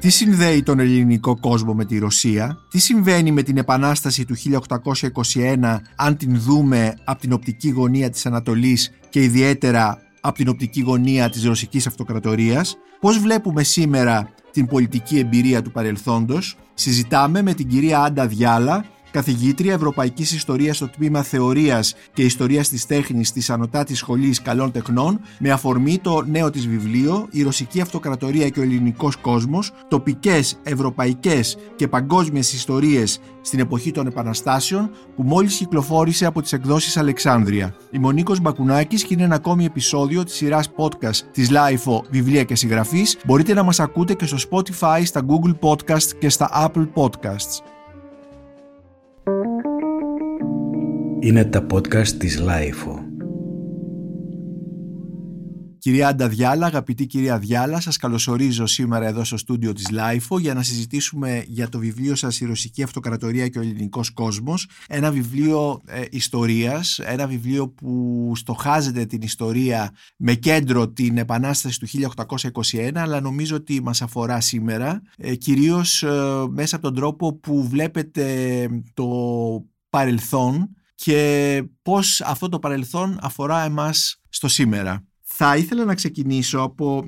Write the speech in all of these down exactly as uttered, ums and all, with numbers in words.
Τι συνδέει τον ελληνικό κόσμο με τη Ρωσία, τι συμβαίνει με την επανάσταση του χίλια οκτακόσια είκοσι ένα αν την δούμε από την οπτική γωνία της Ανατολής και ιδιαίτερα από την οπτική γωνία της Ρωσικής Αυτοκρατορίας, πώς βλέπουμε σήμερα την πολιτική εμπειρία του παρελθόντος. Συζητάμε με την κυρία Άντα Διάλλα, καθηγήτρια Ευρωπαϊκής Ιστορίας στο τμήμα Θεωρίας και Ιστορίας της Τέχνης της Ανωτάτης Σχολής Καλών Τεχνών, με αφορμή το νέο της βιβλίο «Η Ρωσική Αυτοκρατορία και ο Ελληνικός Κόσμος. Τοπικές, ευρωπαϊκές και παγκόσμιες ιστορίες στην εποχή των επαναστάσεων», που μόλις κυκλοφόρησε από τις εκδόσεις Αλεξάνδρεια. Είμαι ο Νίκος Μπακουνάκης και είναι ένα ακόμη επεισόδιο της σειράς podcast της λάιφο Βιβλία και Συγγραφής. Μπορείτε να μας ακούτε και στο Spotify, στα Google Podcasts και στα Apple Podcasts. Είναι τα podcast της λάιφο. Κυρία Άντα Διάλλα, αγαπητή κυρία Διάλλα, σας καλωσορίζω σήμερα εδώ στο στούντιο της λάιφο για να συζητήσουμε για το βιβλίο σας «Η Ρωσική Αυτοκρατορία και ο Ελληνικός Κόσμος». Ένα βιβλίο ε, ιστορίας, ένα βιβλίο που στοχάζεται την ιστορία με κέντρο την επανάσταση του χίλια οκτακόσια είκοσι ένα, αλλά νομίζω ότι μας αφορά σήμερα, ε, κυρίως ε, μέσα από τον τρόπο που βλέπετε το παρελθόν και πώς αυτό το παρελθόν αφορά εμάς στο σήμερα. Θα ήθελα να ξεκινήσω από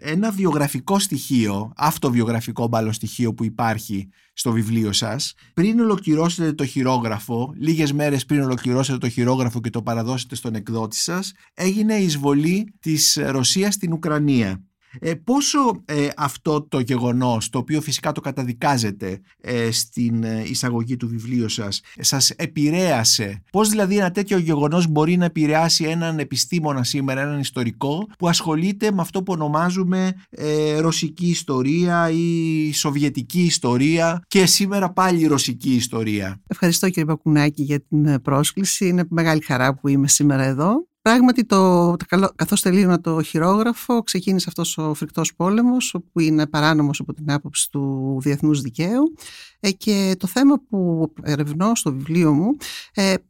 ένα βιογραφικό στοιχείο, αυτοβιογραφικό μάλλον στοιχείο που υπάρχει στο βιβλίο σας. Πριν ολοκληρώσετε το χειρόγραφο, λίγες μέρες πριν ολοκληρώσετε το χειρόγραφο και το παραδώσετε στον εκδότη σας, έγινε η εισβολή της Ρωσίας στην Ουκρανία. Ε, πόσο ε, αυτό το γεγονός, το οποίο φυσικά το καταδικάζετε ε, στην εισαγωγή του βιβλίου σας, ε, σας επηρέασε? Πώς δηλαδή ένα τέτοιο γεγονός μπορεί να επηρεάσει έναν επιστήμονα σήμερα, έναν ιστορικό που ασχολείται με αυτό που ονομάζουμε ε, ρωσική ιστορία ή σοβιετική ιστορία και σήμερα πάλι ρωσική ιστορία? Ευχαριστώ κύριε Μπακουνάκη για την πρόσκληση. Είναι μεγάλη χαρά που είμαι σήμερα εδώ. Πράγματι, το, καθώς τελείωνα το χειρόγραφο, ξεκίνησε αυτός ο φρικτός πόλεμος, που είναι παράνομος από την άποψη του διεθνούς δικαίου, και το θέμα που ερευνώ στο βιβλίο μου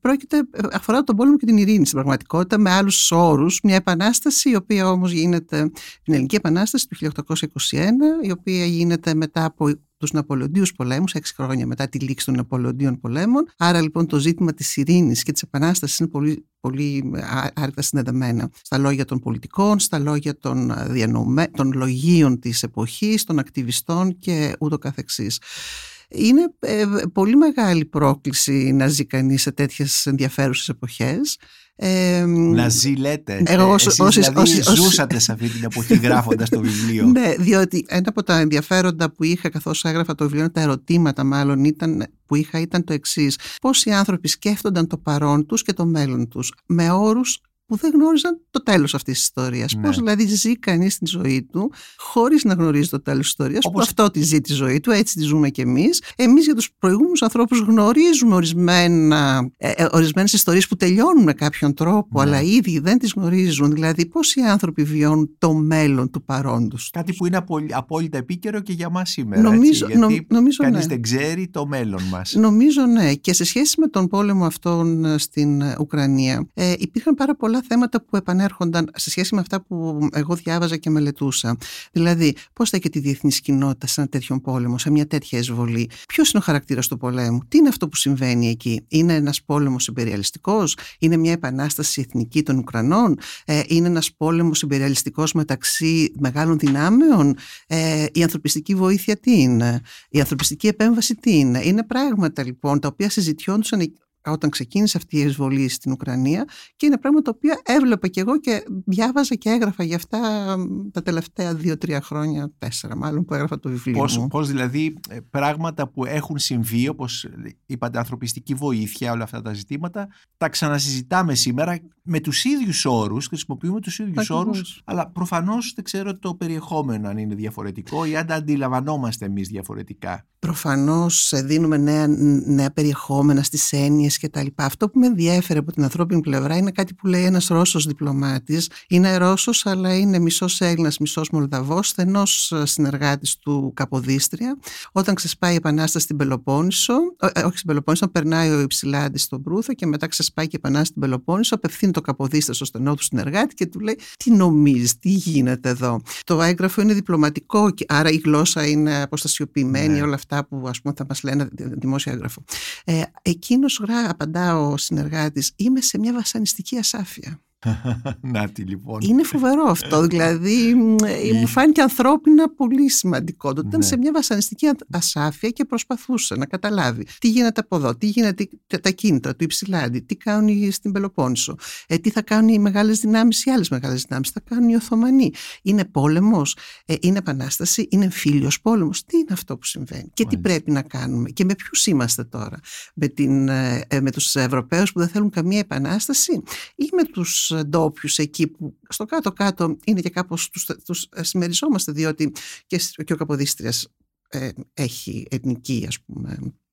πρόκειται, αφορά τον πόλεμο και την ειρήνη στην πραγματικότητα, με άλλους όρους. Μια επανάσταση, η οποία όμως γίνεται, την Ελληνική Επανάσταση του χίλια οκτακόσια είκοσι ένα, η οποία γίνεται μετά από τους Ναπολεοντίους πολέμους, έξι χρόνια μετά τη λήξη των Ναπολεοντίων πολέμων. Άρα λοιπόν το ζήτημα της ειρήνης και της επανάστασης είναι πολύ, πολύ άρρηκτα συνδεδεμένα στα λόγια των πολιτικών, στα λόγια των, διανομε... των λογίων της εποχής, των ακτιβιστών και ούτω καθεξής. Είναι ε, πολύ μεγάλη πρόκληση να ζει κανείς σε τέτοιες ενδιαφέρουσες εποχές. Ε, να ζει, λέτε. Εγώ, Εσείς όσοι, δηλαδή όσοι, όσοι, ζούσατε σε αυτή την εποχή γράφοντας το βιβλίο. Ναι, διότι ένα από τα ενδιαφέροντα που είχα καθώς έγραφα το βιβλίο, τα ερωτήματα μάλλον ήταν, που είχα ήταν το εξής. Πώς οι άνθρωποι σκέφτονταν το παρόν τους και το μέλλον τους με όρους που δεν γνώριζαν το τέλος αυτής της ιστορίας. Ναι. Πώς δηλαδή ζει κανείς τη ζωή του χωρίς να γνωρίζει το τέλος της ιστορίας? Όπως... αυτό τη ζει τη ζωή του, έτσι τη ζούμε κι εμείς. Εμείς για τους προηγούμενους ανθρώπους γνωρίζουμε ορισμένα, ε, ορισμένες ιστορίες που τελειώνουν με κάποιον τρόπο, ναι, αλλά ήδη δεν τις γνωρίζουν. Δηλαδή πώς οι άνθρωποι βιώνουν το μέλλον του παρόντος. Κάτι που είναι απόλυτα επίκαιρο και για μας σήμερα. Νομίζω, έτσι, γιατί νομ, νομίζω κανείς, ναι, δεν ξέρει το μέλλον μας. Νομίζω, ναι. Και σε σχέση με τον πόλεμο αυτόν στην Ουκρανία, ε, υπήρχαν πάρα πολλά θέματα που επανέρχονταν σε σχέση με αυτά που εγώ διάβαζα και μελετούσα. Δηλαδή, πώς θα έχει τη διεθνής κοινότητα σε έναν τέτοιον πόλεμο, σε μια τέτοια εισβολή? Ποιος είναι ο χαρακτήρας του πολέμου? Τι είναι αυτό που συμβαίνει εκεί? Είναι ένας πόλεμος υπεριαλιστικός? Είναι μια επανάσταση εθνική των Ουκρανών? Ε, είναι ένας πόλεμος υπεριαλιστικός μεταξύ μεγάλων δυνάμεων? Ε, η ανθρωπιστική βοήθεια τι είναι? Η ανθρωπιστική επέμβαση τι είναι? Είναι πράγματα λοιπόν τα οποία συζητιόντουσαν όταν ξεκίνησε αυτή η εισβολή στην Ουκρανία, και είναι πράγματα τα οποία έβλεπα και εγώ και διάβαζα και έγραφα για αυτά τα τελευταία δύο-τρία χρόνια, τέσσερα μάλλον, που έγραφα το βιβλίο πώς, μου. Πώς δηλαδή πράγματα που έχουν συμβεί, όπως είπατε, ανθρωπιστική βοήθεια, όλα αυτά τα ζητήματα, τα ξανασυζητάμε σήμερα με τους ίδιους όρους, χρησιμοποιούμε τους ίδιους όρους, αλλά προφανώς δεν ξέρω το περιεχόμενο αν είναι διαφορετικό ή αν τα αντιλαμβανόμαστε εμείς διαφορετικά. Προφανώς δίνουμε νέα, νέα περιεχόμενα στις έννοιες και τα λοιπά. Αυτό που με ενδιέφερε από την ανθρώπινη πλευρά είναι κάτι που λέει ένας Ρώσος διπλωμάτης. Είναι Ρώσος, αλλά είναι μισός Έλληνας, μισός Μολδαβός, στενός συνεργάτης του Καποδίστρια. Όταν ξεσπάει η επανάσταση στην Πελοπόννησο, όχι στην Πελοπόννησο, περνάει ο Υψηλάντης στον Προύθο και μετά ξεσπάει και η επανάσταση στην Πελοπόννησο, απευθύνει το Καποδίστρια στο στενό του συνεργάτη και του λέει: τι νομίζεις, τι γίνεται εδώ. Το έγγραφο είναι διπλωματικό, άρα η γλώσσα είναι αποστασιοποιημένη, ναι. όλα αυτά που ας πούμε θα μας λένε δημόσιο έγγραφο. Ε, εκείνος απαντά ο συνεργάτης: είμαι σε μια βασανιστική ασάφεια. Να τη, λοιπόν. Είναι φοβερό αυτό. Δηλαδή, μου φάνηκε ανθρώπινα πολύ σημαντικό. Το ναι. ήταν σε μια βασανιστική ασάφεια και προσπαθούσε να καταλάβει τι γίνεται από εδώ, τι γίνεται τα κίνητρα του Ιψιλάντη, τι κάνουν στην Πελοπόννησο, ε, τι θα κάνουν οι μεγάλες δυνάμεις ή άλλες μεγάλες δυνάμεις, θα κάνουν οι Οθωμανοί. Είναι πόλεμος, ε, είναι επανάσταση, είναι εμφύλιος πόλεμος. Τι είναι αυτό που συμβαίνει και τι πρέπει να κάνουμε και με ποιους είμαστε τώρα, με, την, ε, με τους Ευρωπαίους που δεν θέλουν καμία επανάσταση ή με τους ντόπιους εκεί που στο κάτω-κάτω είναι και κάπως τους, τους συμμεριζόμαστε, διότι και, και ο Καποδίστριας ε, έχει εθνική, ας πούμε,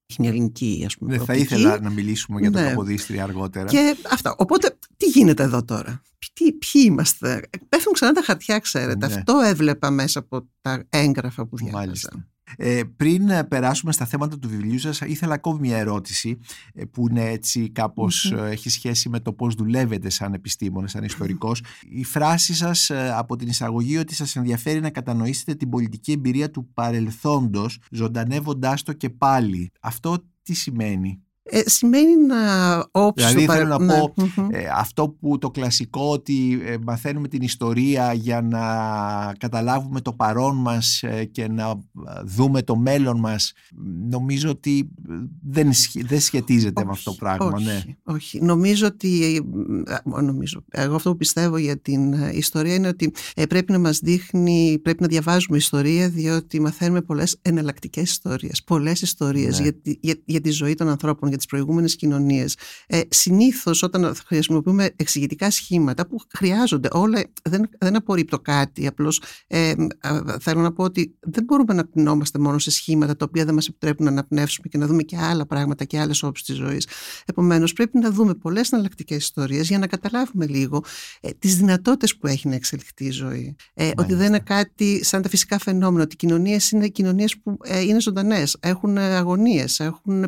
έχει μια ελληνική, ας πούμε, ναι, θα ήθελα να μιλήσουμε για τον ναι. Καποδίστρια αργότερα. Και αυτά. Οπότε τι γίνεται εδώ τώρα. Τι, ποιοι είμαστε. Πέφτουν ξανά τα χαρτιά, ξέρετε. Ναι. Αυτό έβλεπα μέσα από τα έγγραφα που διάβασα. Μάλιστα. Ε, πριν περάσουμε στα θέματα του βιβλίου σας, ήθελα ακόμη μια ερώτηση που είναι έτσι κάπως mm-hmm. έχει σχέση με το πώς δουλεύετε σαν επιστήμονες, σαν ιστορικός. Η φράση σας από την εισαγωγή ότι σας ενδιαφέρει να κατανοήσετε την πολιτική εμπειρία του παρελθόντος, ζωντανεύοντάς το και πάλι. Αυτό τι σημαίνει? Ε, σημαίνει να όψω. Δηλαδή παρα... θέλω να ναι. πω mm-hmm. ε, αυτό που το κλασικό ότι ε, μαθαίνουμε την ιστορία για να καταλάβουμε το παρόν μας ε, και να δούμε το μέλλον μας, νομίζω ότι δεν, δεν σχετίζεται όχι, με αυτό το πράγμα. Όχι, ναι. όχι. Νομίζω ότι νομίζω, εγώ αυτό που πιστεύω για την ιστορία είναι ότι ε, πρέπει να μας δείχνει, πρέπει να διαβάζουμε ιστορία, διότι μαθαίνουμε πολλές εναλλακτικές ιστορίες, πολλές ιστορίες ναι. για, τη, για, για τη ζωή των ανθρώπων, για τις προηγούμενες κοινωνίες. Ε, συνήθως όταν χρησιμοποιούμε εξηγητικά σχήματα που χρειάζονται όλα, δεν, δεν απορρίπτω κάτι, απλώς ε, θέλω να πω ότι δεν μπορούμε να πεινόμαστε μόνο σε σχήματα τα οποία δεν μας επιτρέπουν να αναπνεύσουμε και να δούμε και άλλα πράγματα και άλλες όψεις της ζωής. Επομένως πρέπει να δούμε πολλές εναλλακτικές ιστορίες για να καταλάβουμε λίγο ε, τις δυνατότητες που έχει να εξελιχθεί η ζωή. Ε, ότι δεν είναι κάτι σαν τα φυσικά φαινόμενα, ότι οι κοινωνίες είναι κοινωνίες που ε, είναι ζωντανές, έχουν αγωνίες, έχουν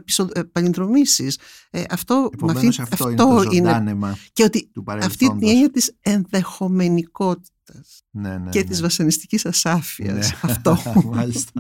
παλινδρομήσεις. Ε, αυτό, Επομένως αυτή, αυτό είναι αυτό το ζωντάνεμα είναι, και ότι του παρελθόντος. Αυτή η έννοια της ενδεχομενικότητας ναι, ναι, και ναι. της βασανιστικής ασάφειας. Ναι. Αυτό. Μάλιστα.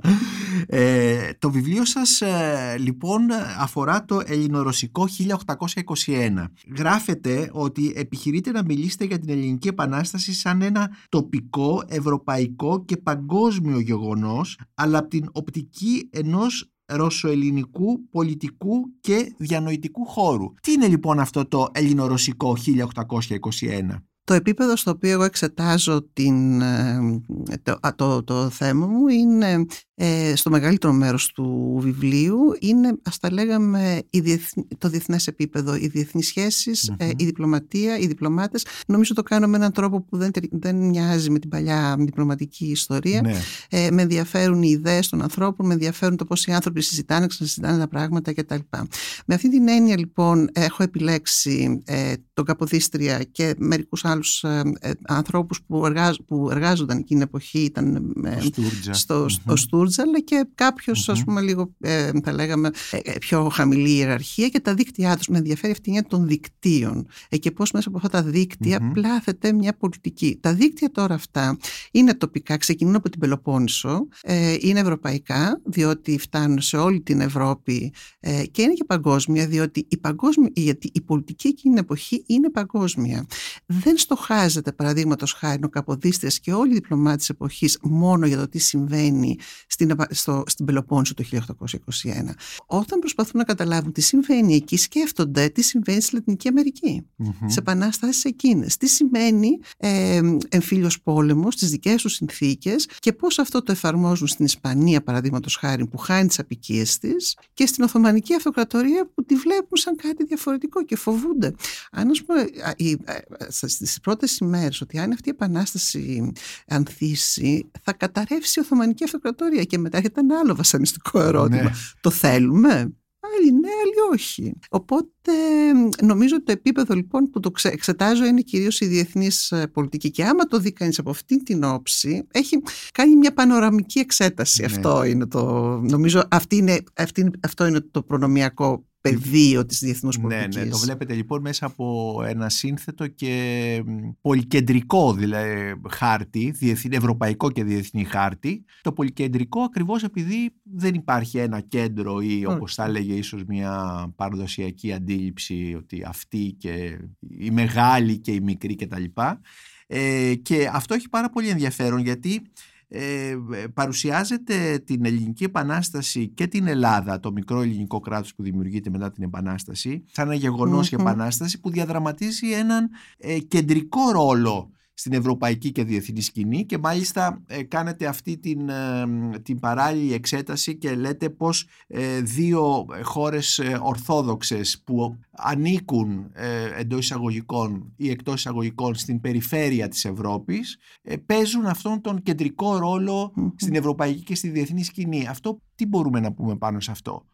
Ε, το βιβλίο σας ε, λοιπόν αφορά το ελληνορωσικό χίλια οκτακόσια είκοσι ένα. Γράφετε ότι επιχειρείτε να μιλήσετε για την Ελληνική Επανάσταση σαν ένα τοπικό, ευρωπαϊκό και παγκόσμιο γεγονός, αλλά από την οπτική ενός ρωσοελληνικού, πολιτικού και διανοητικού χώρου. Τι είναι λοιπόν αυτό το ελληνορωσικό χίλια οκτακόσια είκοσι ένα? Το επίπεδο στο οποίο εγώ εξετάζω την, το, το, το θέμα μου είναι ε, στο μεγαλύτερο μέρος του βιβλίου είναι, ας τα λέγαμε, η διεθν, το διεθνές επίπεδο, οι διεθνείς σχέσεις, mm-hmm. ε, η διπλωματία, οι διπλωμάτες. Νομίζω το κάνω με έναν τρόπο που δεν, δεν μοιάζει με την παλιά διπλωματική ιστορία. Ναι. Ε, με ενδιαφέρουν οι ιδέες των ανθρώπων, με ενδιαφέρουν το πώς οι άνθρωποι συζητάνε, ξανασυζητάνε τα πράγματα κτλ. Με αυτή την έννοια λοιπόν έχω επιλέξει ε, τον Καποδίστρια και μερικούς άλλους τους ανθρώπους που, εργάζ, που εργάζονταν εκείνη την εποχή, ήταν Στούρτζα. στο mm-hmm. Στούρτζα, αλλά και κάποιος mm-hmm. ας πούμε λίγο ε, θα λέγαμε ε, πιο χαμηλή ιεραρχία και τα δίκτυά τους. Με ενδιαφέρει αυτή η έννοια των δικτύων ε, και πώς μέσα από αυτά τα δίκτυα mm-hmm. πλάθεται μια πολιτική. Τα δίκτυα τώρα αυτά είναι τοπικά, ξεκινούν από την Πελοπόννησο, ε, είναι ευρωπαϊκά διότι φτάνουν σε όλη την Ευρώπη ε, και είναι και παγκόσμια διότι η, παγκόσμια, γιατί η πολιτική εκείνη την εποχή είναι παγκόσμια. Δεν στοχάζεται, παραδείγματος χάρη, ο Καποδίστριας και όλοι οι διπλωμάτες της εποχής μόνο για το τι συμβαίνει στην, στο, στην Πελοπόννησο το χίλια οκτακόσια είκοσι ένα. Όταν προσπαθούν να καταλάβουν τι συμβαίνει εκεί, σκέφτονται τι συμβαίνει στη Λατινική Αμερική, mm-hmm. τις επανάστασεις εκείνες, τι σημαίνει ε, εμφύλιος πόλεμος, τις δικές τους συνθήκες και πώς αυτό το εφαρμόζουν στην Ισπανία, παραδείγματος χάρη, που χάνει τις απικίες της, και στην Οθωμανική Αυτοκρατορία που τη βλέπουν σαν κάτι διαφορετικό και φοβούνται. Αν, ας πούμε, η, στις πρώτες ημέρες ότι αν αυτή η επανάσταση ανθίσει θα καταρρεύσει η Οθωμανική Αυτοκρατορία και μετά έρχεται ένα άλλο βασανιστικό ερώτημα. Ναι. Το θέλουμε? Άλλοι ναι, άλλοι όχι. Οπότε νομίζω ότι το επίπεδο λοιπόν που το εξετάζω είναι κυρίως η διεθνής πολιτική. Και άμα το δει κανείς από αυτή την όψη, έχει κάνει μια πανοραμική εξέταση. Ναι. Αυτό είναι το, νομίζω αυτή είναι, αυτή, αυτό είναι το προνομιακό πεδίο της διεθνούς πολιτικής. Ναι, ναι, το βλέπετε λοιπόν μέσα από ένα σύνθετο και πολυκεντρικό δηλαδή, χάρτη, διεθν, ευρωπαϊκό και διεθνή χάρτη. Το πολυκεντρικό ακριβώς επειδή δεν υπάρχει ένα κέντρο ή όπως θα έλεγε ίσως μια παραδοσιακή αντίληψη ότι αυτοί και οι μεγάλοι και οι μικροί κτλ. Ε, και αυτό έχει πάρα πολύ ενδιαφέρον γιατί ε, παρουσιάζεται την Ελληνική Επανάσταση και την Ελλάδα, το μικρό ελληνικό κράτος που δημιουργείται μετά την Επανάσταση, σαν ένα γεγονός mm-hmm. και επανάσταση που διαδραματίζει έναν ε, κεντρικό ρόλο στην ευρωπαϊκή και διεθνή σκηνή και μάλιστα ε, κάνετε αυτή την, ε, την παράλληλη εξέταση και λέτε πως ε, δύο χώρες ε, ορθόδοξες που ανήκουν ε, εντός εισαγωγικών ή εκτός εισαγωγικών στην περιφέρεια της Ευρώπης ε, παίζουν αυτόν τον κεντρικό ρόλο mm-hmm. στην ευρωπαϊκή και στη διεθνή σκηνή. Αυτό τι μπορούμε να πούμε πάνω σε αυτό?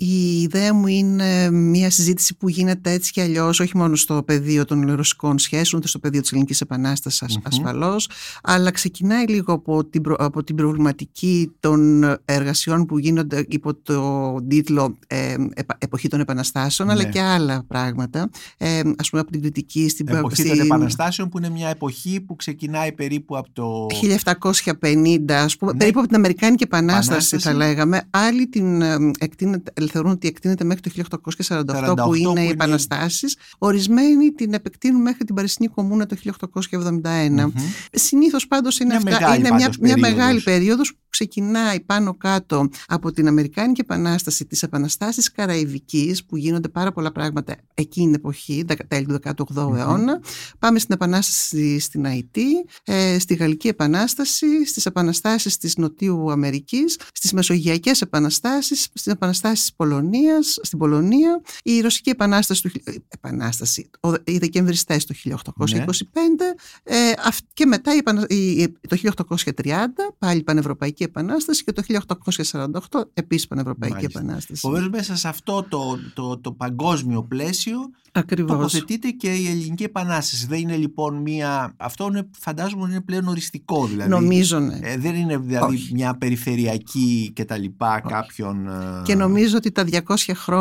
Η ιδέα μου είναι μια συζήτηση που γίνεται έτσι και αλλιώς, όχι μόνο στο πεδίο των ρωσικών σχέσεων, ούτε στο πεδίο της Ελληνικής Επανάστασης ασφαλώς, mm-hmm. αλλά ξεκινάει λίγο από την, προ, από την προβληματική των εργασιών που γίνονται υπό το τίτλο ε, «Εποχή των Επαναστάσεων», ναι. αλλά και άλλα πράγματα, ε, ας πούμε από την κριτική στην εποχή στην... των Επαναστάσεων, που είναι μια εποχή που ξεκινάει περίπου από το... χίλια επτακόσια πενήντα, ας πούμε, ναι. περίπου από την Αμερικάνικη Επανάσταση, Επανάσταση. θα λέγαμε. Άλλοι την εκτείνεται... θεωρούν ότι εκτείνεται μέχρι το χίλια οκτακόσια σαράντα οκτώ που είναι που οι επαναστάσεις. Είναι... Ορισμένοι την επεκτείνουν μέχρι την Παρισινή Κομμούνα το χίλια οκτακόσια εβδομήντα ένα. Mm-hmm. Συνήθως πάντως είναι, μια, αυτά, μεγάλη, είναι πάντως μια, μια μεγάλη περίοδος που ξεκινάει πάνω κάτω από την Αμερικάνικη Επανάσταση, τις επαναστάσεις Καραϊβικής που γίνονται πάρα πολλά πράγματα εκείνη την εποχή, τέλη του δέκατου όγδοου mm-hmm. αιώνα. Πάμε στην Επανάσταση στην Αϊτή, ε, στη Γαλλική Επανάσταση, στις επαναστάσεις της Νοτιού Αμερικής, στις Μεσογειακές Επαναστάσεις, στις επαναστάσεις της Πολωνίας, στην Πολωνία, η Ρωσική Επανάσταση, του, επανάσταση οι Δεκεμβριστές το χίλια οκτακόσια είκοσι πέντε ναι. ε, και μετά η, το χίλια οκτακόσια τριάντα πάλι η Πανευρωπαϊκή Επανάσταση και το χίλια οκτακόσια σαράντα οκτώ επίσης Πανευρωπαϊκή Μάλιστα. Επανάσταση. Οπότε μέσα σε αυτό το, το, το παγκόσμιο πλαίσιο ακριβώς. τοποθετείται και η Ελληνική Επανάσταση. Δεν είναι λοιπόν μία... Αυτό είναι, φαντάζομαι είναι πλέον οριστικό. Δηλαδή. Νομίζω ναι. Ε, δεν είναι δηλαδή Όχι. μια περιφερειακή και τα λοιπά κάποιον... Και νομίζω ότι τα διακόσια χρόνια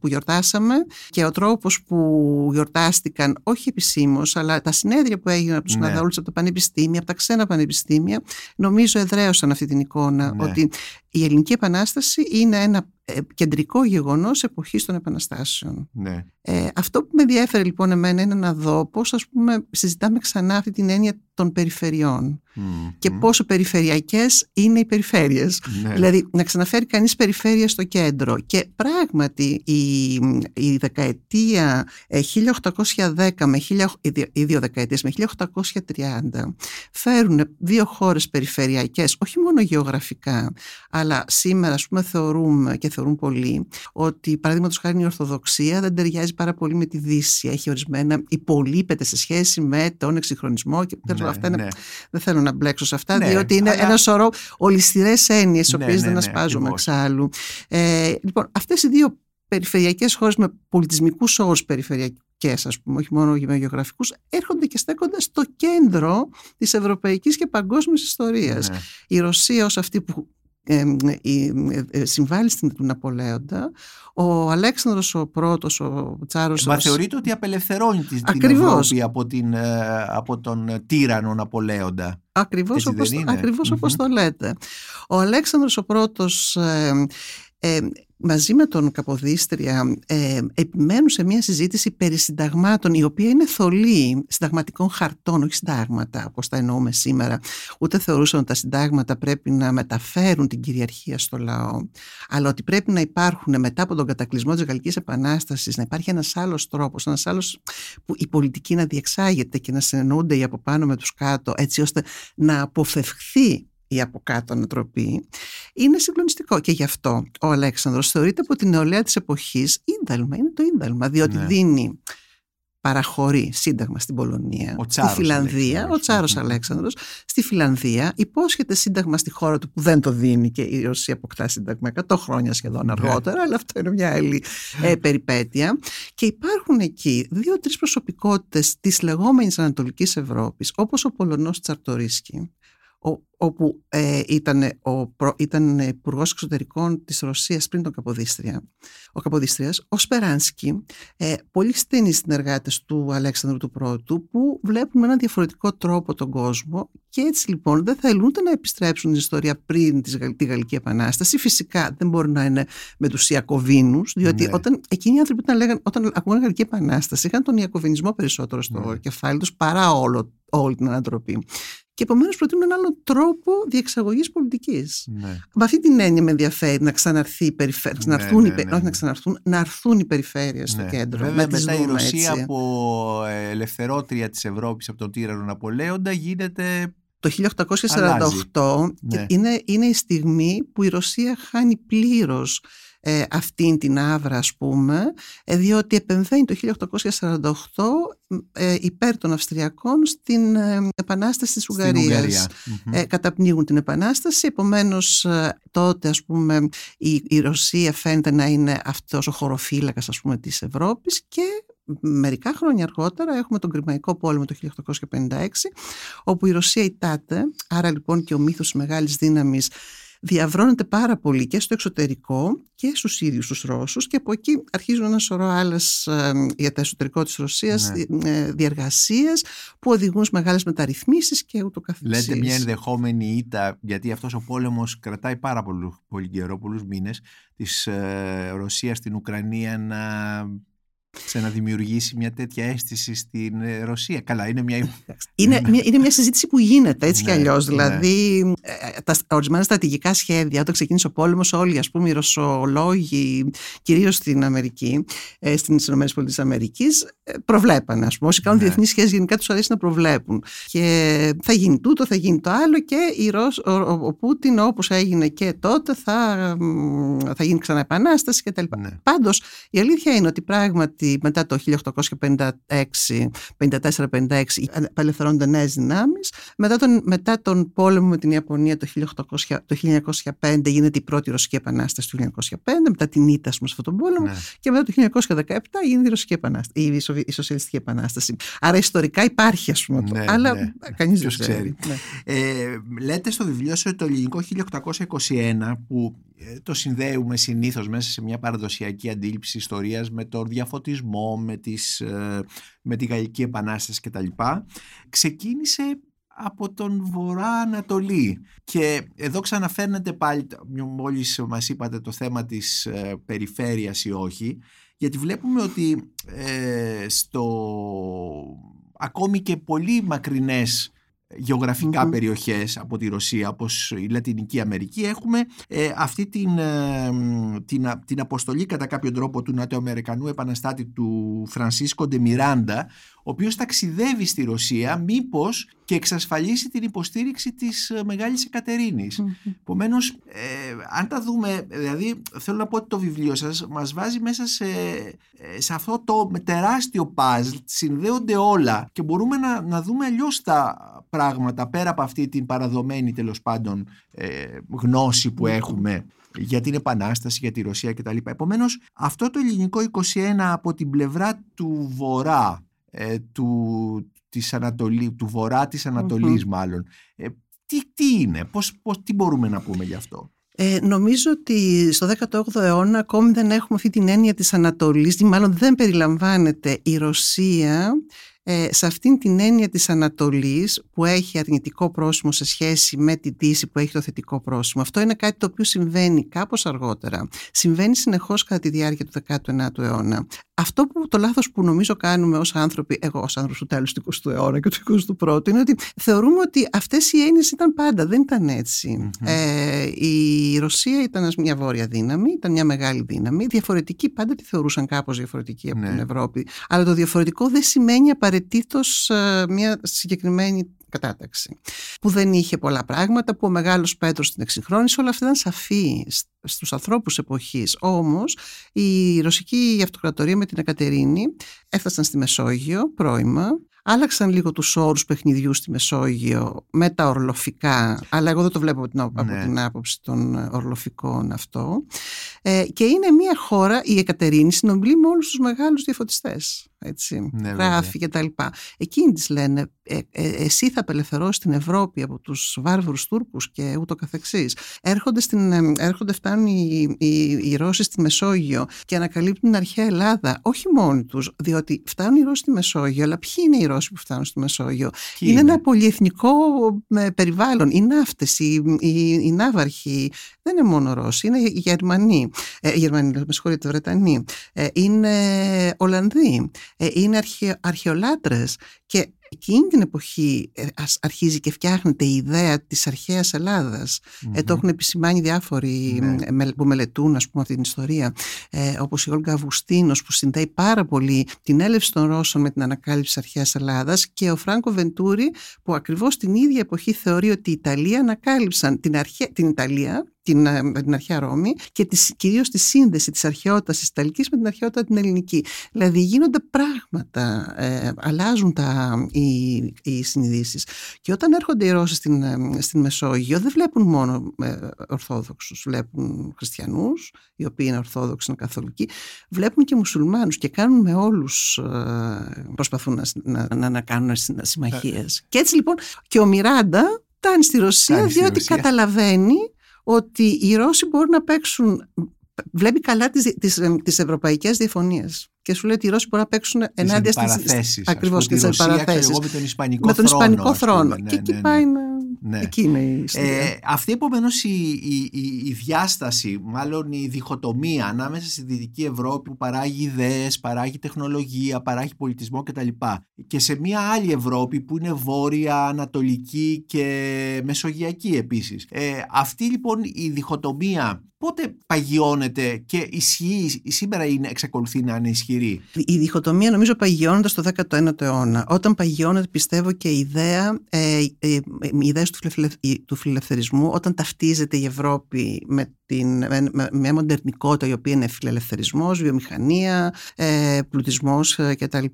που γιορτάσαμε και ο τρόπος που γιορτάστηκαν όχι επισήμως αλλά τα συνέδρια που έγιναν από τους ναι. συναδέλφους από τα πανεπιστήμια, από τα ξένα πανεπιστήμια νομίζω εδραίωσαν αυτή την εικόνα ναι. ότι η Ελληνική Επανάσταση είναι ένα κεντρικό γεγονός εποχής των επαναστάσεων. Ναι. Ε, αυτό που με ενδιέφερε λοιπόν εμένα είναι να δω πώς ας πούμε συζητάμε ξανά αυτή την έννοια των περιφερειών mm-hmm. και πόσο περιφερειακές είναι οι περιφέρειες. Ναι. Δηλαδή να ξαναφέρει κανείς περιφέρεια στο κέντρο και πράγματι η, η δεκαετία χίλια οκτακόσια δέκα με χίλια, οι δύο δεκαετίες με χίλια οκτακόσια τριάντα φέρουν δύο χώρες περιφερειακές όχι μόνο γεωγραφικά αλλά σήμερα ας πούμε θεωρούμε και θεωρούν πολλοί ότι παραδείγματος χάρη η Ορθοδοξία δεν ταιριάζει πάρα πολύ με τη Δύση. Έχει ορισμένα υπολείπεται σε σχέση με τον εξυγχρονισμό και ναι, αυτά ναι. δεν θέλω να μπλέξω σε αυτά ναι, διότι είναι αλλά... ένα σωρό ολισθηρές έννοιες τις ναι, οποίες ναι, δεν ναι, ασπάζομαι ναι, εξάλλου. Ε, λοιπόν, αυτές οι δύο περιφερειακές χώρες με πολιτισμικούς όρους περιφερειακούς και ας πούμε, όχι μόνο γεωγραφικούς, έρχονται και στέκονται στο κέντρο της ευρωπαϊκής και παγκόσμιας ιστορίας. Ναι. Η Ρωσία ως αυτή που συμβάλλει στην του Ναπολέοντα, ο Αλέξανδρος ο Πρώτος, ο Τσάρος... Μα θεωρείται ότι απελευθερώνει την Ευρώπη από, την, από τον τύρανο Ναπολέοντα. Ακριβώς, όπως, ακριβώς mm-hmm. όπως το λέτε. Ο Αλέξανδρος ο Πρώτος... Ε, ε, μαζί με τον Καποδίστρια ε, επιμένουν σε μια συζήτηση περί συνταγμάτων, η οποία είναι θολή συνταγματικών χαρτών, όχι συντάγματα όπως τα εννοούμε σήμερα. Ούτε θεωρούσαν ότι τα συντάγματα πρέπει να μεταφέρουν την κυριαρχία στο λαό, αλλά ότι πρέπει να υπάρχουν μετά από τον κατακλυσμό της Γαλλικής Επανάστασης να υπάρχει ένας άλλος τρόπος, ένας άλλος που η πολιτική να διεξάγεται και να συνεννοούνται οι από πάνω με τους κάτω, έτσι ώστε να αποφευχθεί η από κάτω ανατροπή. Είναι συγκλονιστικό και γι' αυτό ο Αλέξανδρος θεωρείται από την νεολαία της εποχής ίνταλμα, είναι το ίνταλμα διότι ναι. δίνει, παραχωρεί σύνταγμα στην Πολωνία, ο στη Φιλανδία, Αλέξανδρος. Ο Τσάρος ναι. Αλέξανδρος στη Φιλανδία, υπόσχεται σύνταγμα στη χώρα του που δεν το δίνει και η Ρωσία αποκτά σύνταγμα εκατό χρόνια σχεδόν αργότερα ναι. αλλά αυτό είναι μια άλλη ε, περιπέτεια και υπάρχουν εκεί δύο-τρεις προσωπικότητες της λεγόμενης Ανατολικής Ευρώπης όπως ο Πολωνός Τσαρτορίσκη, όπου ε, ήταν υπουργός εξωτερικών της Ρωσίας πριν τον Καποδίστρια, ο Καποδίστριας, ο Σπεράνσκι, ε, πολύ στήνει συνεργάτες του Αλέξανδρου του Πρώτου, που βλέπουν με έναν διαφορετικό τρόπο τον κόσμο και έτσι λοιπόν δεν θα ελούνται να επιστρέψουν την ιστορία πριν τη Γαλλική Επανάσταση. Φυσικά δεν μπορεί να είναι με τους Ιακωβίνους, διότι ναι. όταν, εκείνοι οι άνθρωποι όταν, λέγαν, όταν ακούγαν Γαλλική Επανάσταση είχαν τον Ιακωβινισμό περισσότερο στο ναι. κεφάλι τους παρά όλο, όλη την ανατροπή. Και επομένως προτείνουν έναν άλλο τρόπο διεξαγωγής πολιτικής. Ναι. Με αυτή την έννοια με ενδιαφέρει να ξαναρθεί η περιφέρεια, να ξαναρθούν, ναι, ναι, ναι, ναι. όχι να ξαναρθούν, να αρθούν οι περιφέρειες ναι. στο κέντρο. Βέβαια, με μετά η Ρωσία έτσι. Από ελευθερότρια της Ευρώπης από τον τύρανο Ναπολέοντα γίνεται... Το χίλια οκτακόσια σαράντα οκτώ ναι. είναι, είναι η στιγμή που η Ρωσία χάνει πλήρως ε, αυτήν την άβρα, ας πούμε, ε, διότι επεμβαίνει το χίλια οκτακόσια σαράντα οκτώ ε, υπέρ των Αυστριακών στην ε, Επανάσταση της Ουγγαρίας. Ε, καταπνίγουν την Επανάσταση, επομένως ε, τότε, ας πούμε, η, η Ρωσία φαίνεται να είναι αυτός ο χωροφύλακας, ας πούμε, της Ευρώπης και... Μερικά χρόνια αργότερα έχουμε τον Κρημαϊκό Πόλεμο το χίλια οκτακόσια πενήντα έξι, όπου η Ρωσία ητάται, άρα λοιπόν και ο μύθος μεγάλης δύναμης διαβρώνεται πάρα πολύ και στο εξωτερικό και στους ίδιους τους Ρώσους και από εκεί αρχίζουν ένα σωρό άλλες για το εσωτερικό της Ρωσίας ναι. διεργασίες που οδηγούν σε μεγάλες μεταρρυθμίσεις και ούτω καθεξής. Λέτε μια ενδεχόμενη ήττα, γιατί αυτός ο πόλεμος κρατάει πάρα πολύ, πολύ καιρό, πολλούς μήνες, της ε, Ρωσίας στην Ουκρανία να... σε να δημιουργήσει μια τέτοια αίσθηση στην Ρωσία. Καλά, είναι μια... είναι, είναι μια συζήτηση που γίνεται έτσι κι αλλιώς. Ναι, δηλαδή, ναι. τα ορισμένα στρατηγικά σχέδια, όταν ξεκίνησε ο πόλεμος, όλοι ας πούμε οι ρωσολόγοι, κυρίως στην Αμερική, ε, στις ΗΠΑ, προβλέπανε. Ας πούμε. Όσοι κάνουν ναι. διεθνείς σχέσεις, γενικά τους αρέσει να προβλέπουν. Και θα γίνει τούτο, θα γίνει το άλλο και η Ρωσ... ο, ο, ο Πούτιν, όπως έγινε και τότε, θα, θα γίνει ξανά επανάσταση κτλ. Ναι. Πάντως, η αλήθεια είναι ότι πράγματι. Μετά το χίλια οκτακόσια πενήντα τέσσερα πενήντα έξι απελευθερώνονται νέες δυνάμεις. Μετά τον, μετά τον πόλεμο με την Ιαπωνία το, χίλια οκτακόσια, το χίλια εννιακόσια πέντε γίνεται η πρώτη Ρωσική Επανάσταση του χίλια εννιακόσια πέντε, μετά την ήττα σε αυτόν τον πόλεμο ναι. και μετά το χίλια εννιακόσια δεκαεπτά γίνεται η Ρωσική Επανάσταση, η, Σοβι, η Σοσιαλιστική Επανάσταση. Άρα ιστορικά υπάρχει ας πούμε το, ναι, αλλά ναι. κανείς δεν ξέρει. Ναι. Ε, λέτε στο βιβλίο σου το ελληνικό χίλια οκτακόσια είκοσι ένα που το συνδέουμε συνήθως μέσα σε μια παραδοσιακή αντίληψη ιστορίας με το διαφωτισμό, με, τις, με τη Γαλλική Επανάσταση κτλ. Ξεκίνησε από τον Βορρά Ανατολή και εδώ ξαναφέρνετε πάλι, μόλις μας είπατε το θέμα της περιφέρειας ή όχι, γιατί βλέπουμε ότι ε, στο ακόμη και πολύ μακρινές γεωγραφικά mm-hmm. περιοχές από τη Ρωσία όπως η Λατινική Αμερική έχουμε ε, αυτή την, ε, την, την αποστολή κατά κάποιο τρόπο του Νατοαμερικανού επαναστάτη του Φράνσισκο ντε Μιράντα, ο οποίος ταξιδεύει στη Ρωσία μήπως και εξασφαλίσει την υποστήριξη της Μεγάλης Εκατερίνης. Mm-hmm. Επομένως, ε, αν τα δούμε, δηλαδή θέλω να πω ότι το βιβλίο σας μας βάζει μέσα σε, σε αυτό το τεράστιο παζλ, συνδέονται όλα και μπορούμε να, να δούμε αλλιώς τα πράγματα πέρα από αυτή την παραδομένη τέλος πάντων ε, γνώση που έχουμε για την Επανάσταση, για τη Ρωσία κτλ. Επομένως, αυτό το ελληνικό είκοσι ένα από την πλευρά του Βορρά, ε, του, της Ανατολή, του Βορρά της Ανατολής mm-hmm. μάλλον, ε, τι, τι είναι, πώς, πώς, τι μπορούμε να πούμε γι' αυτό? Ε, νομίζω ότι στο δέκατο όγδοο αιώνα ακόμη δεν έχουμε αυτή την έννοια της Ανατολής, μάλλον δεν περιλαμβάνεται η Ρωσία ε, σε αυτήν την έννοια της Ανατολής που έχει αρνητικό πρόσημο σε σχέση με τη Δύση που έχει το θετικό πρόσημο. Αυτό είναι κάτι το οποίο συμβαίνει κάπως αργότερα. Συμβαίνει συνεχώς κατά τη διάρκεια του δέκατου ενάτου αιώνα. Αυτό που το λάθος που νομίζω κάνουμε ως άνθρωποι, εγώ ως άνθρωπος του τέλους του εικοστού αιώνα και του εικοστού πρώτου, είναι ότι θεωρούμε ότι αυτές οι έννοιες ήταν πάντα. Δεν ήταν έτσι. Mm-hmm. Ε, η Ρωσία ήταν μια βόρεια δύναμη, ήταν μια μεγάλη δύναμη. Διαφορετική, πάντα τη θεωρούσαν κάπως διαφορετική από ναι. την Ευρώπη. Αλλά το διαφορετικό δεν σημαίνει απαραίτητος μια συγκεκριμένη κατάταξη. Που δεν είχε πολλά πράγματα, που ο Μεγάλος Πέτρος την εξυγχρόνισε, όλα αυτά ήταν σαφή στους ανθρώπους εποχής. Όμως η Ρωσική Αυτοκρατορία με την Εκατερίνη έφτασαν στη Μεσόγειο πρώιμα, άλλαξαν λίγο τους όρους παιχνιδιού στη Μεσόγειο με τα ορλοφικά, αλλά εγώ δεν το βλέπω από την, ναι. από την άποψη των ορλοφικών αυτό. Ε, και είναι μια χώρα, η Εκατερίνη συνομιλεί με όλους τους μεγάλους διαφωτιστές. έτσι, ναι, γράφει και τα λοιπά. Εκείνοι της λένε ε, ε, εσύ θα απελευθερώσεις την Ευρώπη από τους βάρβαρους Τούρκους και ούτω καθεξής. Έρχονται, στην, ε, έρχονται φτάνουν οι, οι, οι Ρώσοι στη Μεσόγειο και ανακαλύπτουν την αρχαία Ελλάδα, όχι μόνοι τους, διότι φτάνουν οι Ρώσοι στη Μεσόγειο, αλλά ποιοι είναι οι Ρώσοι που φτάνουν στη Μεσόγειο? Είναι, είναι ένα πολυεθνικό περιβάλλον, οι ναύτες, οι, οι, οι ναύαρχοι, δεν είναι μόνο Ρώσοι, είναι Γερμανοί, ε, Γερμανοί, με συγχωρείτε, Βρετανοί, ε, είναι Ολλανδοί, ε, είναι αρχαιο, αρχαιολάτρες και εκείνη την εποχή αρχίζει και φτιάχνεται η ιδέα της αρχαίας Ελλάδας. Mm-hmm. Ε, το έχουν επισημάνει διάφοροι mm-hmm. που μελετούν, ας πούμε, αυτή την ιστορία, ε, όπως η Όλγα Αυγουστίνος, που συνδέει πάρα πολύ την έλευση των Ρώσων με την ανακάλυψη της αρχαίας Ελλάδας, και ο Φράνκο Βεντούρι, που ακριβώς την ίδια εποχή θεωρεί ότι οι Ιταλοί ανακάλυψαν την, αρχαία, την Ιταλία, την, την αρχαία Ρώμη, και της, κυρίως τη σύνδεση της αρχαιότητας της Ιταλικής με την αρχαιότητα την ελληνική. Δηλαδή γίνονται πράγματα, ε, αλλάζουν τα, οι, οι συνειδήσεις. Και όταν έρχονται οι Ρώσοι στην, στην Μεσόγειο, δεν βλέπουν μόνο ε, Ορθόδοξους, βλέπουν χριστιανούς, οι οποίοι είναι Ορθόδοξοι, είναι καθολικοί, βλέπουν και μουσουλμάνους και κάνουν με όλους, ε, προσπαθούν να, να, να κάνουν συμμαχίες. Και έτσι λοιπόν και ο Μιράντα φτάνει στη Ρωσία, φτάνει διότι στη Ρωσία. Καταλαβαίνει ότι οι Ρώσοι μπορούν να παίξουν, βλέπει καλά τις, τις, τις ευρωπαϊκές διαφωνίες. Και σου λέει ότι οι Ρώσοι μπορούν να παίξουν ενάντια στις παραθέσεις. Ακριβώς, στις παραθέσεις. Με τον Ισπανικό με τον θρόνο. Ισπανικό θρόνο. Ναι, και εκεί ναι, ναι. πάει να... Ναι. Εκεί είναι η ιστορία. Ε, αυτή επομένως η, η, η, η διάσταση, μάλλον η διχοτομία ανάμεσα στη Δυτική Ευρώπη που παράγει ιδέες, παράγει τεχνολογία, παράγει πολιτισμό κτλ. Και σε μια άλλη Ευρώπη που είναι βόρεια, ανατολική και μεσογειακή επίσης. Ε, αυτή λοιπόν η διχοτομία πότε παγιώνεται και ισχύει, σήμερα είναι, εξακολουθεί να είναι ισχυρή? Η διχοτομία νομίζω παγιώνεται στο δέκατο ένατο αιώνα. Όταν παγιώνεται, πιστεύω, και η ιδέα, ε, ε, ε, η ιδέα του φιλελευθερισμού, όταν ταυτίζεται η Ευρώπη με μια μοντερνικότητα η οποία είναι φιλελευθερισμός, βιομηχανία, πλουτισμός κτλ.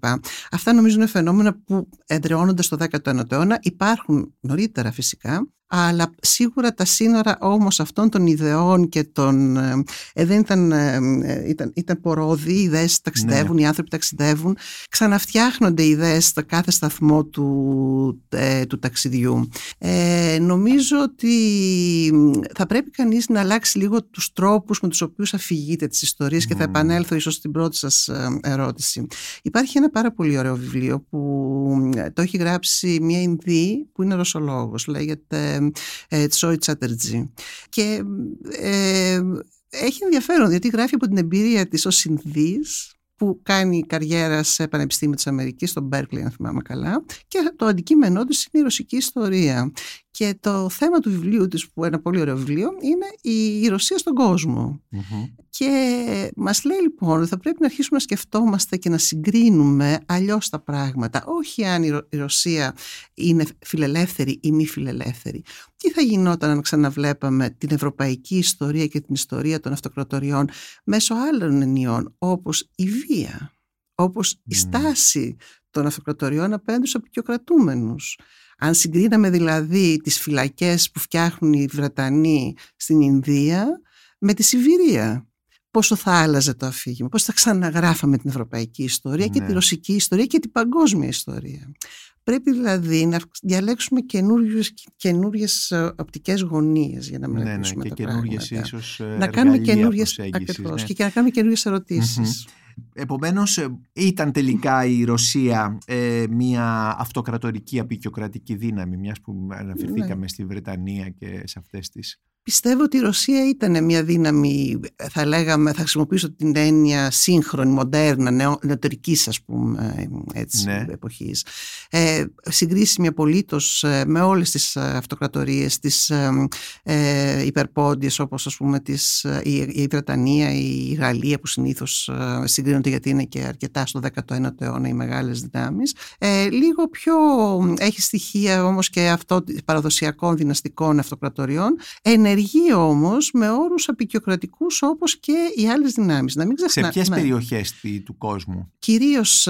Αυτά νομίζω είναι φαινόμενα που εδραιώνονται στο δέκατο ένατο αιώνα, υπάρχουν νωρίτερα φυσικά, αλλά σίγουρα τα σύνορα όμως αυτών των ιδεών και των... Ε, δεν ήταν, ε, ήταν, ήταν πορώδη, οι ιδέες ταξιδεύουν, ναι. οι άνθρωποι ταξιδεύουν, ξαναφτιάχνονται οι ιδέες στο κάθε σταθμό του, ε, του ταξιδιού. Ε, νομίζω ότι θα πρέπει κανείς να αλλάξει λίγο τους τρόπους με τους οποίους αφηγείται τις ιστορίες mm. και θα επανέλθω ίσως στην πρώτη σας ερώτηση. Υπάρχει ένα πάρα πολύ ωραίο βιβλίο που το έχει γράψει μια Ινδή που είναι ρωσολόγος, λέγεται Τρόι Τσάτερτζι, και ε, έχει ενδιαφέρον διότι γράφει από την εμπειρία της ως Ινδής που κάνει καριέρα σε πανεπιστήμιο της Αμερικής, στον Μπέρκλι αν θυμάμαι καλά, και το αντικείμενό της είναι η ρωσική ιστορία. Και το θέμα του βιβλίου της, που είναι ένα πολύ ωραίο βιβλίο, είναι η Ρωσία στον κόσμο. Mm-hmm. Και μας λέει λοιπόν ότι θα πρέπει να αρχίσουμε να σκεφτόμαστε και να συγκρίνουμε αλλιώς τα πράγματα. Όχι αν η Ρωσία είναι φιλελεύθερη ή μη φιλελεύθερη. Τι θα γινόταν αν ξαναβλέπαμε την ευρωπαϊκή ιστορία και την ιστορία των αυτοκρατοριών μέσω άλλων ενιών, όπως η βία, όπως mm. η στάση των αυτοκρατοριών απέναντι στους απεικιοκρατούμενους. Αν συγκρίναμε δηλαδή τις φυλακές που φτιάχνουν οι Βρετανοί στην Ινδία με τη Σιβηρία, πόσο θα άλλαζε το αφήγημα, πώς θα ξαναγράφαμε την ευρωπαϊκή ιστορία ναι. και τη ρωσική ιστορία και την παγκόσμια ιστορία. Πρέπει δηλαδή να διαλέξουμε καινούριες οπτικές γωνίες για να μελετήσουμε ναι, ναι, τα πράγματα. Ίσως να κάνουμε καινούριες ακριβώς ναι. και να κάνουμε καινούριες ερωτήσεις. Mm-hmm. Επομένως, ήταν τελικά η Ρωσία ε, μια αυτοκρατορική, αποικιοκρατική δύναμη, μιας που αναφερθήκαμε ναι. στη Βρετανία και σε αυτές τις... Πιστεύω ότι η Ρωσία ήταν μια δύναμη, θα λέγαμε, θα χρησιμοποιήσω την έννοια σύγχρονη, μοντέρνα, νεο, νεωτερικής ας πούμε έτσι, ναι. εποχής. Ε, συγκρίσιμη απολύτως με όλες τις αυτοκρατορίες, τις ε, υπερπόντιες όπως ας πούμε τις, η, η Βρετανία, η Γαλλία που συνήθως συγκρίνονται γιατί είναι και αρκετά στο δέκατο ένατο αιώνα οι μεγάλες δυνάμεις. Ε, λίγο πιο έχει στοιχεία όμως και αυτό παραδοσιακών δυναστικών αυτοκρατοριών, ενεργή ενεργεί όμως με όρους αποικιοκρατικούς όπως και οι άλλες δυνάμεις. Να μην ξεχνά... Σε ποιες ναι. περιοχές του κόσμου? Κυρίως,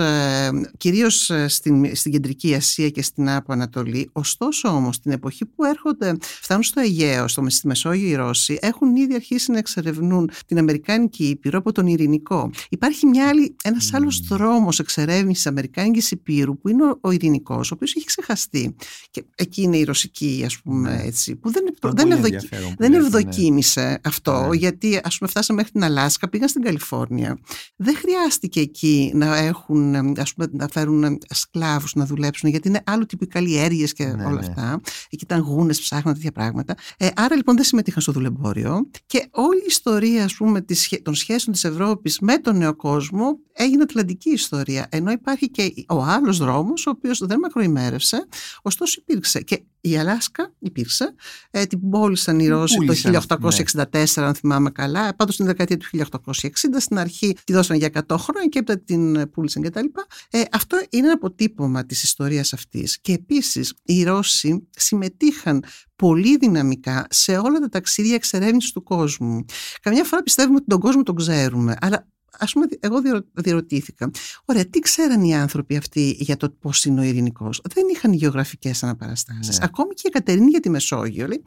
κυρίως στην, στην Κεντρική Ασία και στην Άπο Ανατολή. Ωστόσο όμως την εποχή που έρχονται, φτάνουν στο Αιγαίο, στο, στη Μεσόγειο οι Ρώσοι, έχουν ήδη αρχίσει να εξερευνούν την Αμερικάνικη Ήπειρο από τον Ειρηνικό. Υπάρχει μια άλλη, ένας mm. άλλος δρόμος εξερεύνησης Αμερικάνικης Ήπειρου που είναι ο, ο Ειρηνικός, ο οποίος έχει ξεχαστεί. Και εκεί είναι η Ρωσική, ας πούμε, mm. έτσι, που δεν, δεν, ευδοκι... δεν ευδοκίμησε ναι. αυτό, ναι. γιατί ας πούμε φτάσαμε μέχρι την Αλάσκα, πήγαν στην Καλιφόρνια. Δεν χρειάστηκε εκεί να έχουν, ας πούμε, να φέρουν σκλάβους να δουλέψουν, γιατί είναι άλλου τύπου καλλιέργειες και ναι, όλα ναι. αυτά. Εκεί ήταν γούνες, ψάχναν τέτοια πράγματα. Ε, άρα λοιπόν δεν συμμετείχαν στο δουλεμπόριο. Και όλη η ιστορία, ας πούμε, των σχέσεων της Ευρώπης με τον νέο κόσμο έγινε ατλαντική ιστορία. Ενώ υπάρχει και ο άλλος δρόμος, ο οποίος δεν μακροημέρευσε, ωστόσο υπήρξε. Και η Αλάσκα υπήρξε, ε, την πώλησαν οι Ρώσοι πούλησαν, το χίλια οκτακόσια εξήντα τέσσερα, ναι. αν θυμάμαι καλά, πάντως την δεκαετία του χίλια οκτακόσια εξήντα, στην αρχή τη δώσαν για εκατό χρόνια και έπειτα την πούλησαν κτλ. Ε, αυτό είναι ένα αποτύπωμα της ιστορίας αυτής. Και επίσης οι Ρώσοι συμμετείχαν πολύ δυναμικά σε όλα τα ταξίδια εξερεύνησης του κόσμου. Καμιά φορά πιστεύουμε ότι τον κόσμο τον ξέρουμε, αλλά ας πούμε, εγώ διερωτήθηκα, ωραία, τι ξέραν οι άνθρωποι αυτοί για το πώς είναι ο Ειρηνικός? Δεν είχαν γεωγραφικές αναπαραστάσεις. Ναι. Ακόμη και η Εκατερίνη για τη Μεσόγειο, λέει,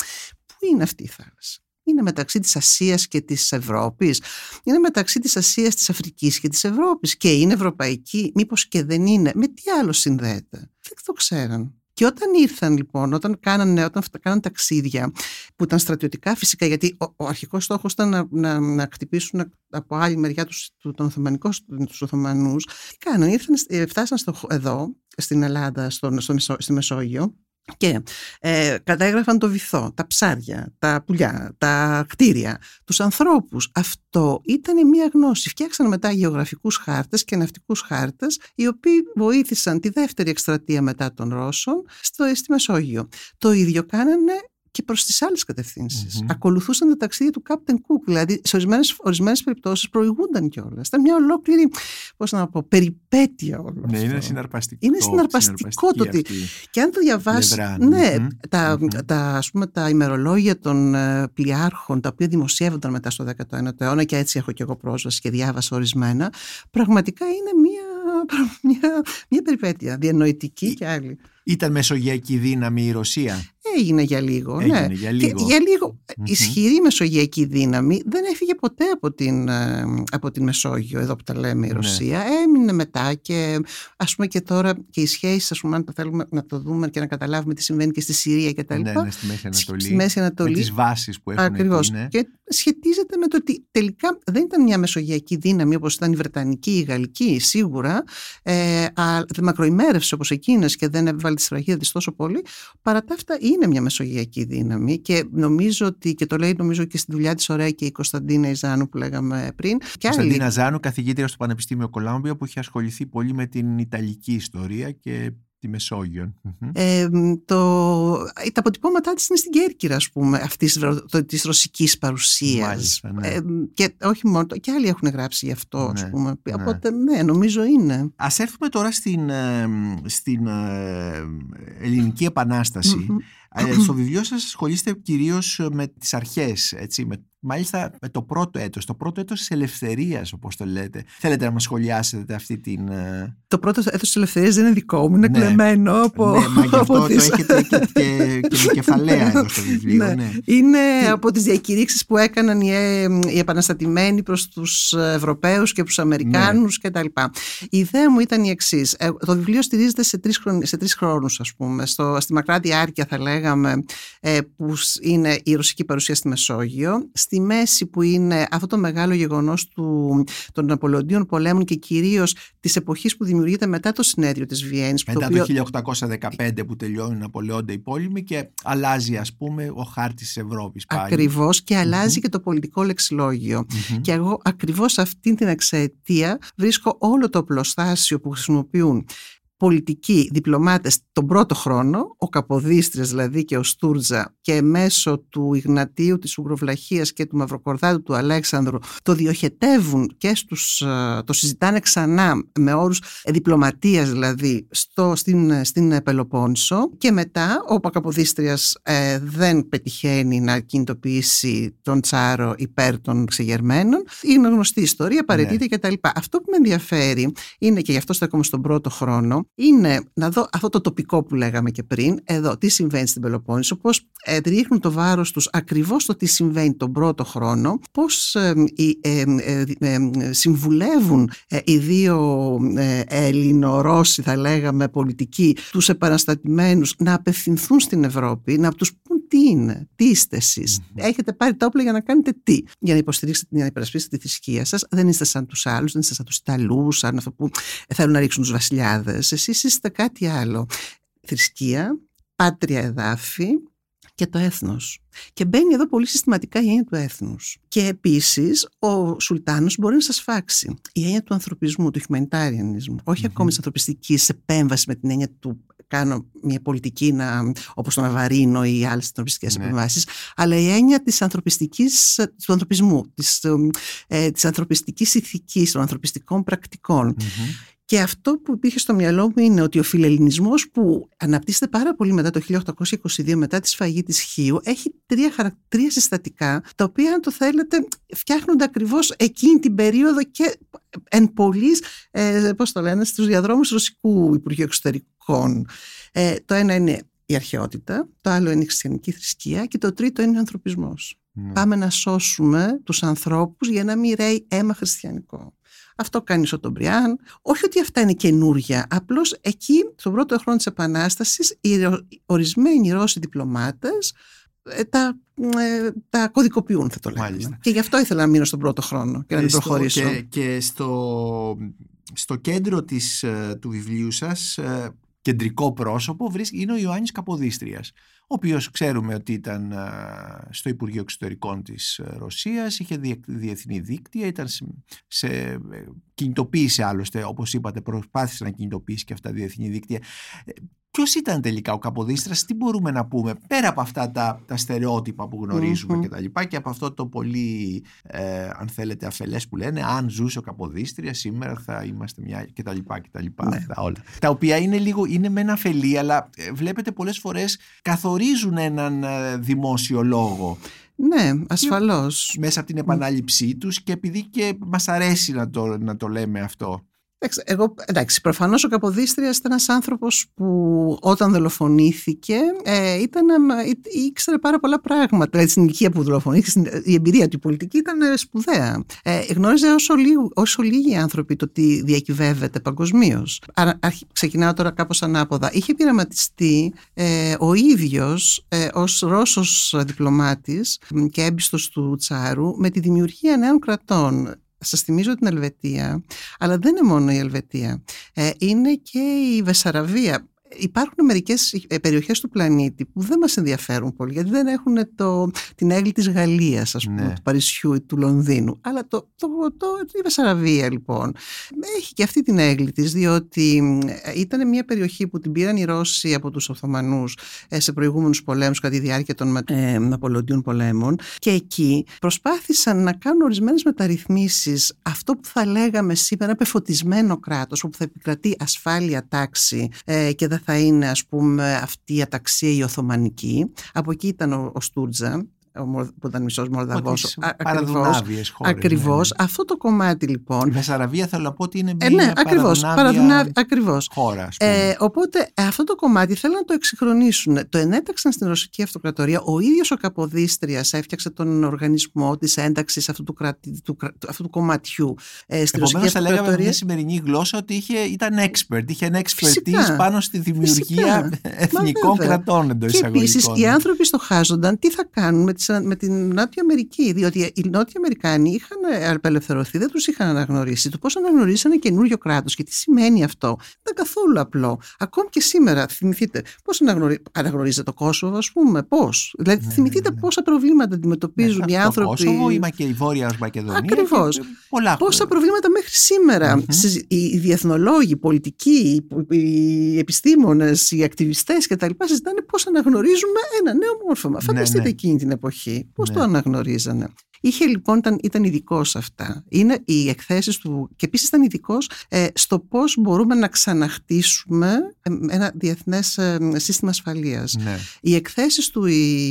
πού είναι αυτή η θάλασσα? Είναι μεταξύ της Ασίας και της Ευρώπης? Είναι μεταξύ της Ασίας, της Αφρικής και της Ευρώπης? Και είναι ευρωπαϊκή? Μήπως και δεν είναι? Με τι άλλο συνδέεται? Δεν το ξέραν. Και όταν ήρθαν λοιπόν, όταν κάνανε, όταν κάνανε ταξίδια που ήταν στρατιωτικά φυσικά, γιατί ο, ο αρχικός στόχος ήταν να, να, να χτυπήσουν από άλλη μεριά τους, τον τους Οθωμανούς, τι κάνανε? Ήρθαν, φτάσαν στο, εδώ, στην Ελλάδα, στο, στο, στη Μεσόγειο, και ε, κατάγραφαν το βυθό, τα ψάρια, τα πουλιά, τα κτήρια, τους ανθρώπους. Αυτό ήταν μια γνώση. Φτιάξαν μετά γεωγραφικούς χάρτες και ναυτικούς χάρτες, οι οποίοι βοήθησαν τη δεύτερη εκστρατεία μετά των Ρώσων στο, στη Μεσόγειο. Το ίδιο κάνανε και προς τις άλλες κατευθύνσεις. Mm-hmm. Ακολουθούσαν τα ταξίδια του Captain Cook, δηλαδή σε ορισμένες, ορισμένες περιπτώσεις προηγούνταν κιόλας. Ήταν μια ολόκληρη, πώς να πω, περιπέτεια όλο ναι, αυτό. Είναι συναρπαστικό. Είναι συναρπαστικό το ότι. Και αν το διαβάσεις, ναι, mm-hmm. τα, mm-hmm. τα, ας πούμε, τα ημερολόγια των uh, πλοιάρχων, τα οποία δημοσιεύονταν μετά στο δέκατο ένατο αιώνα, και έτσι έχω κι εγώ πρόσβαση και διάβασα ορισμένα, πραγματικά είναι μια, μια, μια περιπέτεια διανοητική και άλλη. Ήταν μεσογειακή δύναμη η Ρωσία? Έγινε για λίγο. Έγινε, ναι. για λίγο. Και, για λίγο mm-hmm. ισχυρή μεσογειακή δύναμη, δεν έφυγε ποτέ από την, από την Μεσόγειο, εδώ που τα λέμε η Ρωσία. Ναι. Έμεινε μετά, και ας πούμε και τώρα και οι σχέσεις, ας πούμε, αν το θέλουμε να το δούμε και να καταλάβουμε τι συμβαίνει και στη Συρία κτλ. Ναι, ναι, στη Μέση Ανατολή. Στη Μέση Ανατολή. Με τις βάσεις που έχουν. Ακριβώς. Ναι. Και σχετίζεται με το ότι τελικά δεν ήταν μια μεσογειακή δύναμη όπως ήταν η Βρετανική, η Γαλλική, σίγουρα. Ε, α, δεν μακροημέρευσε όπως εκείνες και δεν έβαλε τη σφραγίδα της τόσο πολύ. Παρά τα αυτά, είναι μια μεσογειακή δύναμη, και νομίζω ότι, και το λέει νομίζω και στη δουλειά της ωραία και η Κωνσταντίνα Ζάνου που λέγαμε πριν. Κωνσταντίνα άλλη... Ζάνου, καθηγήτρια στο Πανεπιστήμιο Κολάμπια, που είχε ασχοληθεί πολύ με την Ιταλική ιστορία και τη Μεσόγειο. Ε, το, τα αποτυπώματά της είναι στην Κέρκυρα, ας πούμε, αυτής της ρωσικής παρουσίας. Μάλιστα, ναι. ε, και όχι μόνο, και άλλοι έχουν γράψει γι' αυτό, ναι, ας πούμε. Ναι. Οπότε, ναι, νομίζω είναι. Ας έρθουμε τώρα στην, στην Ελληνική Επανάσταση. Mm-hmm. Στο βιβλίο σας ασχολείστε κυρίως με τις αρχές, έτσι, με, μάλιστα με το πρώτο έτος, το πρώτο έτος της ελευθερίας, όπως το λέτε. Θέλετε να μας σχολιάσετε αυτή την... Το πρώτο έτος της ελευθερίας δεν είναι δικό μου, είναι ναι. κλεμμένο από... Ναι, μα γι' αυτό τις... το έχετε και, και, και με κεφαλαία εδώ στο βιβλίο. Ναι. Ναι. Είναι Τι... από τις διακηρύξεις που έκαναν οι, οι επαναστατημένοι προς τους Ευρωπαίους και τους Αμερικάνους ναι. κτλ. Η ιδέα μου ήταν η εξής. Ε, το βιβλίο στηρίζεται σε τρεις, χρον... σε τρεις χρόνους, ας πούμε, στο, στη μακρά διάρκεια θα λέγαμε, που είναι η ρωσική παρουσία στη Μεσόγειο, στη μέση που είναι αυτό το μεγάλο γεγονός του, των Απολωνίων πολέμων και κυρίως της εποχής που δημιουργείται μετά το συνέδριο της Βιέννης, μετά το, οποίο... το χίλια οκτακόσια δεκαπέντε που τελειώνουν, απολεώνται οι πόλεμοι και αλλάζει, ας πούμε, ο χάρτης της Ευρώπης πάλι. Ακριβώς, και αλλάζει mm-hmm. και το πολιτικό λεξιλόγιο mm-hmm. και εγώ ακριβώς αυτήν την εξαετία βρίσκω όλο το οπλοστάσιο που χρησιμοποιούν πολιτικοί διπλωμάτες τον πρώτο χρόνο, ο Καποδίστριας δηλαδή και ο Στούρτζα, και μέσω του Ιγνατίου, της Ουγγροβλαχίας και του Μαυροκορδάτου του Αλέξανδρου το διοχετεύουν και στους, το συζητάνε ξανά με όρους διπλωματίας δηλαδή στο, στην, στην Πελοπόννησο, και μετά ο Καποδίστριας ε, δεν πετυχαίνει να κινητοποιήσει τον Τσάρο υπέρ των ξεγερμένων. Είναι γνωστή ιστορία, παραιτείται ναι. κτλ. Αυτό που με ενδιαφέρει είναι, και γι' αυτό στέκομαι στον πρώτο χρόνο, είναι να δω αυτό το τοπικό που λέγαμε και πριν, εδώ τι συμβαίνει στην Πελοπόννησο, πώς ε, ρίχνουν το βάρος τους ακριβώς το τι συμβαίνει τον πρώτο χρόνο, πώς ε, ε, ε, ε, συμβουλεύουν ε, οι δύο ε, Ελληνορώσοι, θα λέγαμε, πολιτικοί, τους επαναστατημένους να απευθυνθούν στην Ευρώπη, να τους πούν τι είναι, τι είστε εσείς, mm-hmm. έχετε πάρει τα όπλα για να κάνετε τι, για να υποστηρίξετε, για να υπερασπίσετε τη θρησκεία σας, δεν είστε σαν τους άλλους, δεν είστε σαν τους Ιταλούς, σαν αυτό που θέλουν να ρίξουν τους βασιλιάδες, εσείς είστε κάτι άλλο. Θρησκεία, πάτρια εδάφη και το έθνος. Και μπαίνει εδώ πολύ συστηματικά η έννοια του έθνους. Και επίσης ο Σουλτάνος μπορεί να σας φάξει. Η έννοια του ανθρωπισμού, του humanitarianism, όχι mm-hmm. ακόμη της ανθρωπιστικής επέμβασης με την έννοια του κάνω μια πολιτική να, όπως τον Αβαρίνο ή άλλες ανθρωπιστικές ναι. επεμβάσεις, αλλά η έννοια της ανθρωπιστικής, του ανθρωπισμού, της, ε, της ανθρωπιστικής ηθικής, των ανθρωπιστικών πρακτικών. Mm-hmm. Και αυτό που υπήρχε στο μυαλό μου είναι ότι ο φιλελληνισμός, που αναπτύσσεται πάρα πολύ μετά το χίλια οκτακόσια είκοσι δύο, μετά τη σφαγή της Χίου, έχει τρία, χαρακ... τρία συστατικά, τα οποία, αν το θέλετε, φτιάχνονται ακριβώς εκείνη την περίοδο και εν πολλής, ε, πώς το λένε, στους διαδρόμους Ρωσικού Υπουργείου Εξωτερικών. Ε, το ένα είναι η αρχαιότητα, το άλλο είναι η χριστιανική θρησκεία και το τρίτο είναι ο ανθρωπισμός. Mm. Πάμε να σώσουμε τους ανθρώπους για να μην ρέει αίμα χριστιανικό. Αυτό κάνει ο Τομπριάν. Όχι ότι αυτά είναι καινούργια, απλώς εκεί, στον πρώτο χρόνο της Επανάστασης, οι ορισμένοι Ρώσοι διπλωμάτες τα, τα κωδικοποιούν, θα το λέμε. Μάλιστα. Και γι' αυτό ήθελα να μείνω στον πρώτο χρόνο και να μην προχωρήσω. Και, και στο, στο κέντρο της, του βιβλίου σας, κεντρικό πρόσωπο, είναι ο Ιωάννης Καποδίστριας, ο οποίος ξέρουμε ότι ήταν στο Υπουργείο Εξωτερικών της Ρωσίας, είχε διεθνή δίκτυα, ήταν σε, κινητοποίησε άλλωστε, όπως είπατε, προσπάθησε να κινητοποιήσει και αυτά διεθνή δίκτυα. Ποιος ήταν τελικά ο Καποδίστριας, τι μπορούμε να πούμε, πέρα από αυτά τα, τα στερεότυπα που γνωρίζουμε mm-hmm. και τα λοιπά, και από αυτό το πολύ, ε, αν θέλετε, αφελές που λένε, αν ζούσε ο Καποδίστριας σήμερα θα είμαστε μια και τα λοιπά και τα λοιπά, ναι. αυτά όλα. Τα οποία είναι λίγο, είναι μεν αφελή, αλλά ε, βλέπετε πολλές φορές καθορίζουν έναν ε, δημόσιο λόγο. Ναι, ασφαλώς. Μέσα από την επανάληψή τους, και επειδή και μας αρέσει να το, να το λέμε αυτό. Εγώ, εντάξει, προφανώς ο Καποδίστριας ήταν ένας άνθρωπος που όταν δολοφονήθηκε ε, ήταν, ήξερε πάρα πολλά πράγματα. Δηλαδή, στην ηλικία που δολοφονήθηκε, η εμπειρία του πολιτική ήταν σπουδαία. Ε, γνώριζε όσο, λίγο, όσο λίγοι άνθρωποι το τι διακυβεύεται παγκοσμίως. Ξεκινάω τώρα κάπως ανάποδα. Είχε πειραματιστεί ε, ο ίδιος ε, ως Ρώσος διπλωμάτης και έμπιστος του Τσάρου με τη δημιουργία νέων κρατών. Σας θυμίζω την Ελβετία, αλλά δεν είναι μόνο η Ελβετία, ε, είναι και η Βεσσαραβία. Υπάρχουν μερικές περιοχές του πλανήτη που δεν μας ενδιαφέρουν πολύ, γιατί δεν έχουν το, την έγκλη της Γαλλίας, ας πούμε, ναι. του Παρισιού ή του Λονδίνου. Αλλά το, το, το, η Βεσσαραβία, λοιπόν, έχει και αυτή την έγκλη της, διότι ήταν μια περιοχή που την πήραν οι Ρώσοι από τους Οθωμανούς σε προηγούμενους πολέμους, κατά τη διάρκεια των ε, Ναπολεοντίων πολέμων, και εκεί προσπάθησαν να κάνουν ορισμένες μεταρρυθμίσεις, αυτό που θα λέγαμε σήμερα ένα πεφωτισμένο κράτος, όπου θα επικρατεί ασφάλεια, τάξη ε, και θα είναι, ας πούμε, αυτή η αταξία η Οθωμανική. Από εκεί ήταν ο, ο Στούρτζα, που ήταν μισός Μολδαβός, ακριβώς, ακριβώς. Ναι. Αυτό το κομμάτι, λοιπόν, η Βεσσαραβία, θέλω να πω ότι είναι μια ε, ναι, ακριβώς, παραδουνάβια ακριβώς. χώρα, ας πούμε. Ε, οπότε αυτό το κομμάτι θέλουν να το εξυγχρονίσουν, το ενέταξαν στην Ρωσική Αυτοκρατορία. Ο ίδιος ο Καποδίστριας έφτιαξε τον οργανισμό της ένταξης αυτού του, κρατη, του, αυτού του κομματιού ε, στην Επομένως, Ρωσική Αυτοκρατορία. Επομένως θα λέγαμε με μια σημερινή γλώσσα ότι είχε, ήταν expert, είχε ένα expertise πάνω στη δημιουργία φυσικά. Εθνικών κρατών, εντός εισαγωγικών. Και επίσης οι άνθρωποι στοχάζονταν τι θα κάνουν με τις, με την Νότια Αμερική, διότι οι Νότιοι Αμερικάνοι είχαν απελευθερωθεί, δεν τους είχαν αναγνωρίσει. Το πώς αναγνωρίσανε καινούριο κράτος και τι σημαίνει αυτό, δεν ήταν καθόλου απλό. Ακόμη και σήμερα, θυμηθείτε, πώς αναγνωρι... αναγνωρίζεται το Κόσοβο, ας πούμε, πώς. Δηλαδή, ναι, θυμηθείτε ναι, ναι. πόσα προβλήματα αντιμετωπίζουν ναι, οι άνθρωποι. Το Κόσοβο, η, Μακε... η Βόρεια Μακεδονία. Ακριβώς. Πόσα προβλήματα μέχρι σήμερα. Mm-hmm. Στις... Οι διεθνολόγοι, οι πολιτικοί, οι επιστήμονες, οι ακτιβιστές κτλ. Συζητάνε πώς αναγνωρίζουμε ένα νέο μόρφωμα. Φανταστείτε ναι, ναι. εκείνη την εποχή πώς ναι. το αναγνωρίζανε. Είχε λοιπόν, ήταν, ήταν ειδικός σε αυτά. Είναι οι εκθέσεις του και επίσης ήταν ειδικός ε, στο πώς μπορούμε να ξαναχτίσουμε ένα διεθνές ε, σύστημα ασφαλείας. Ναι. Οι εκθέσεις του, οι,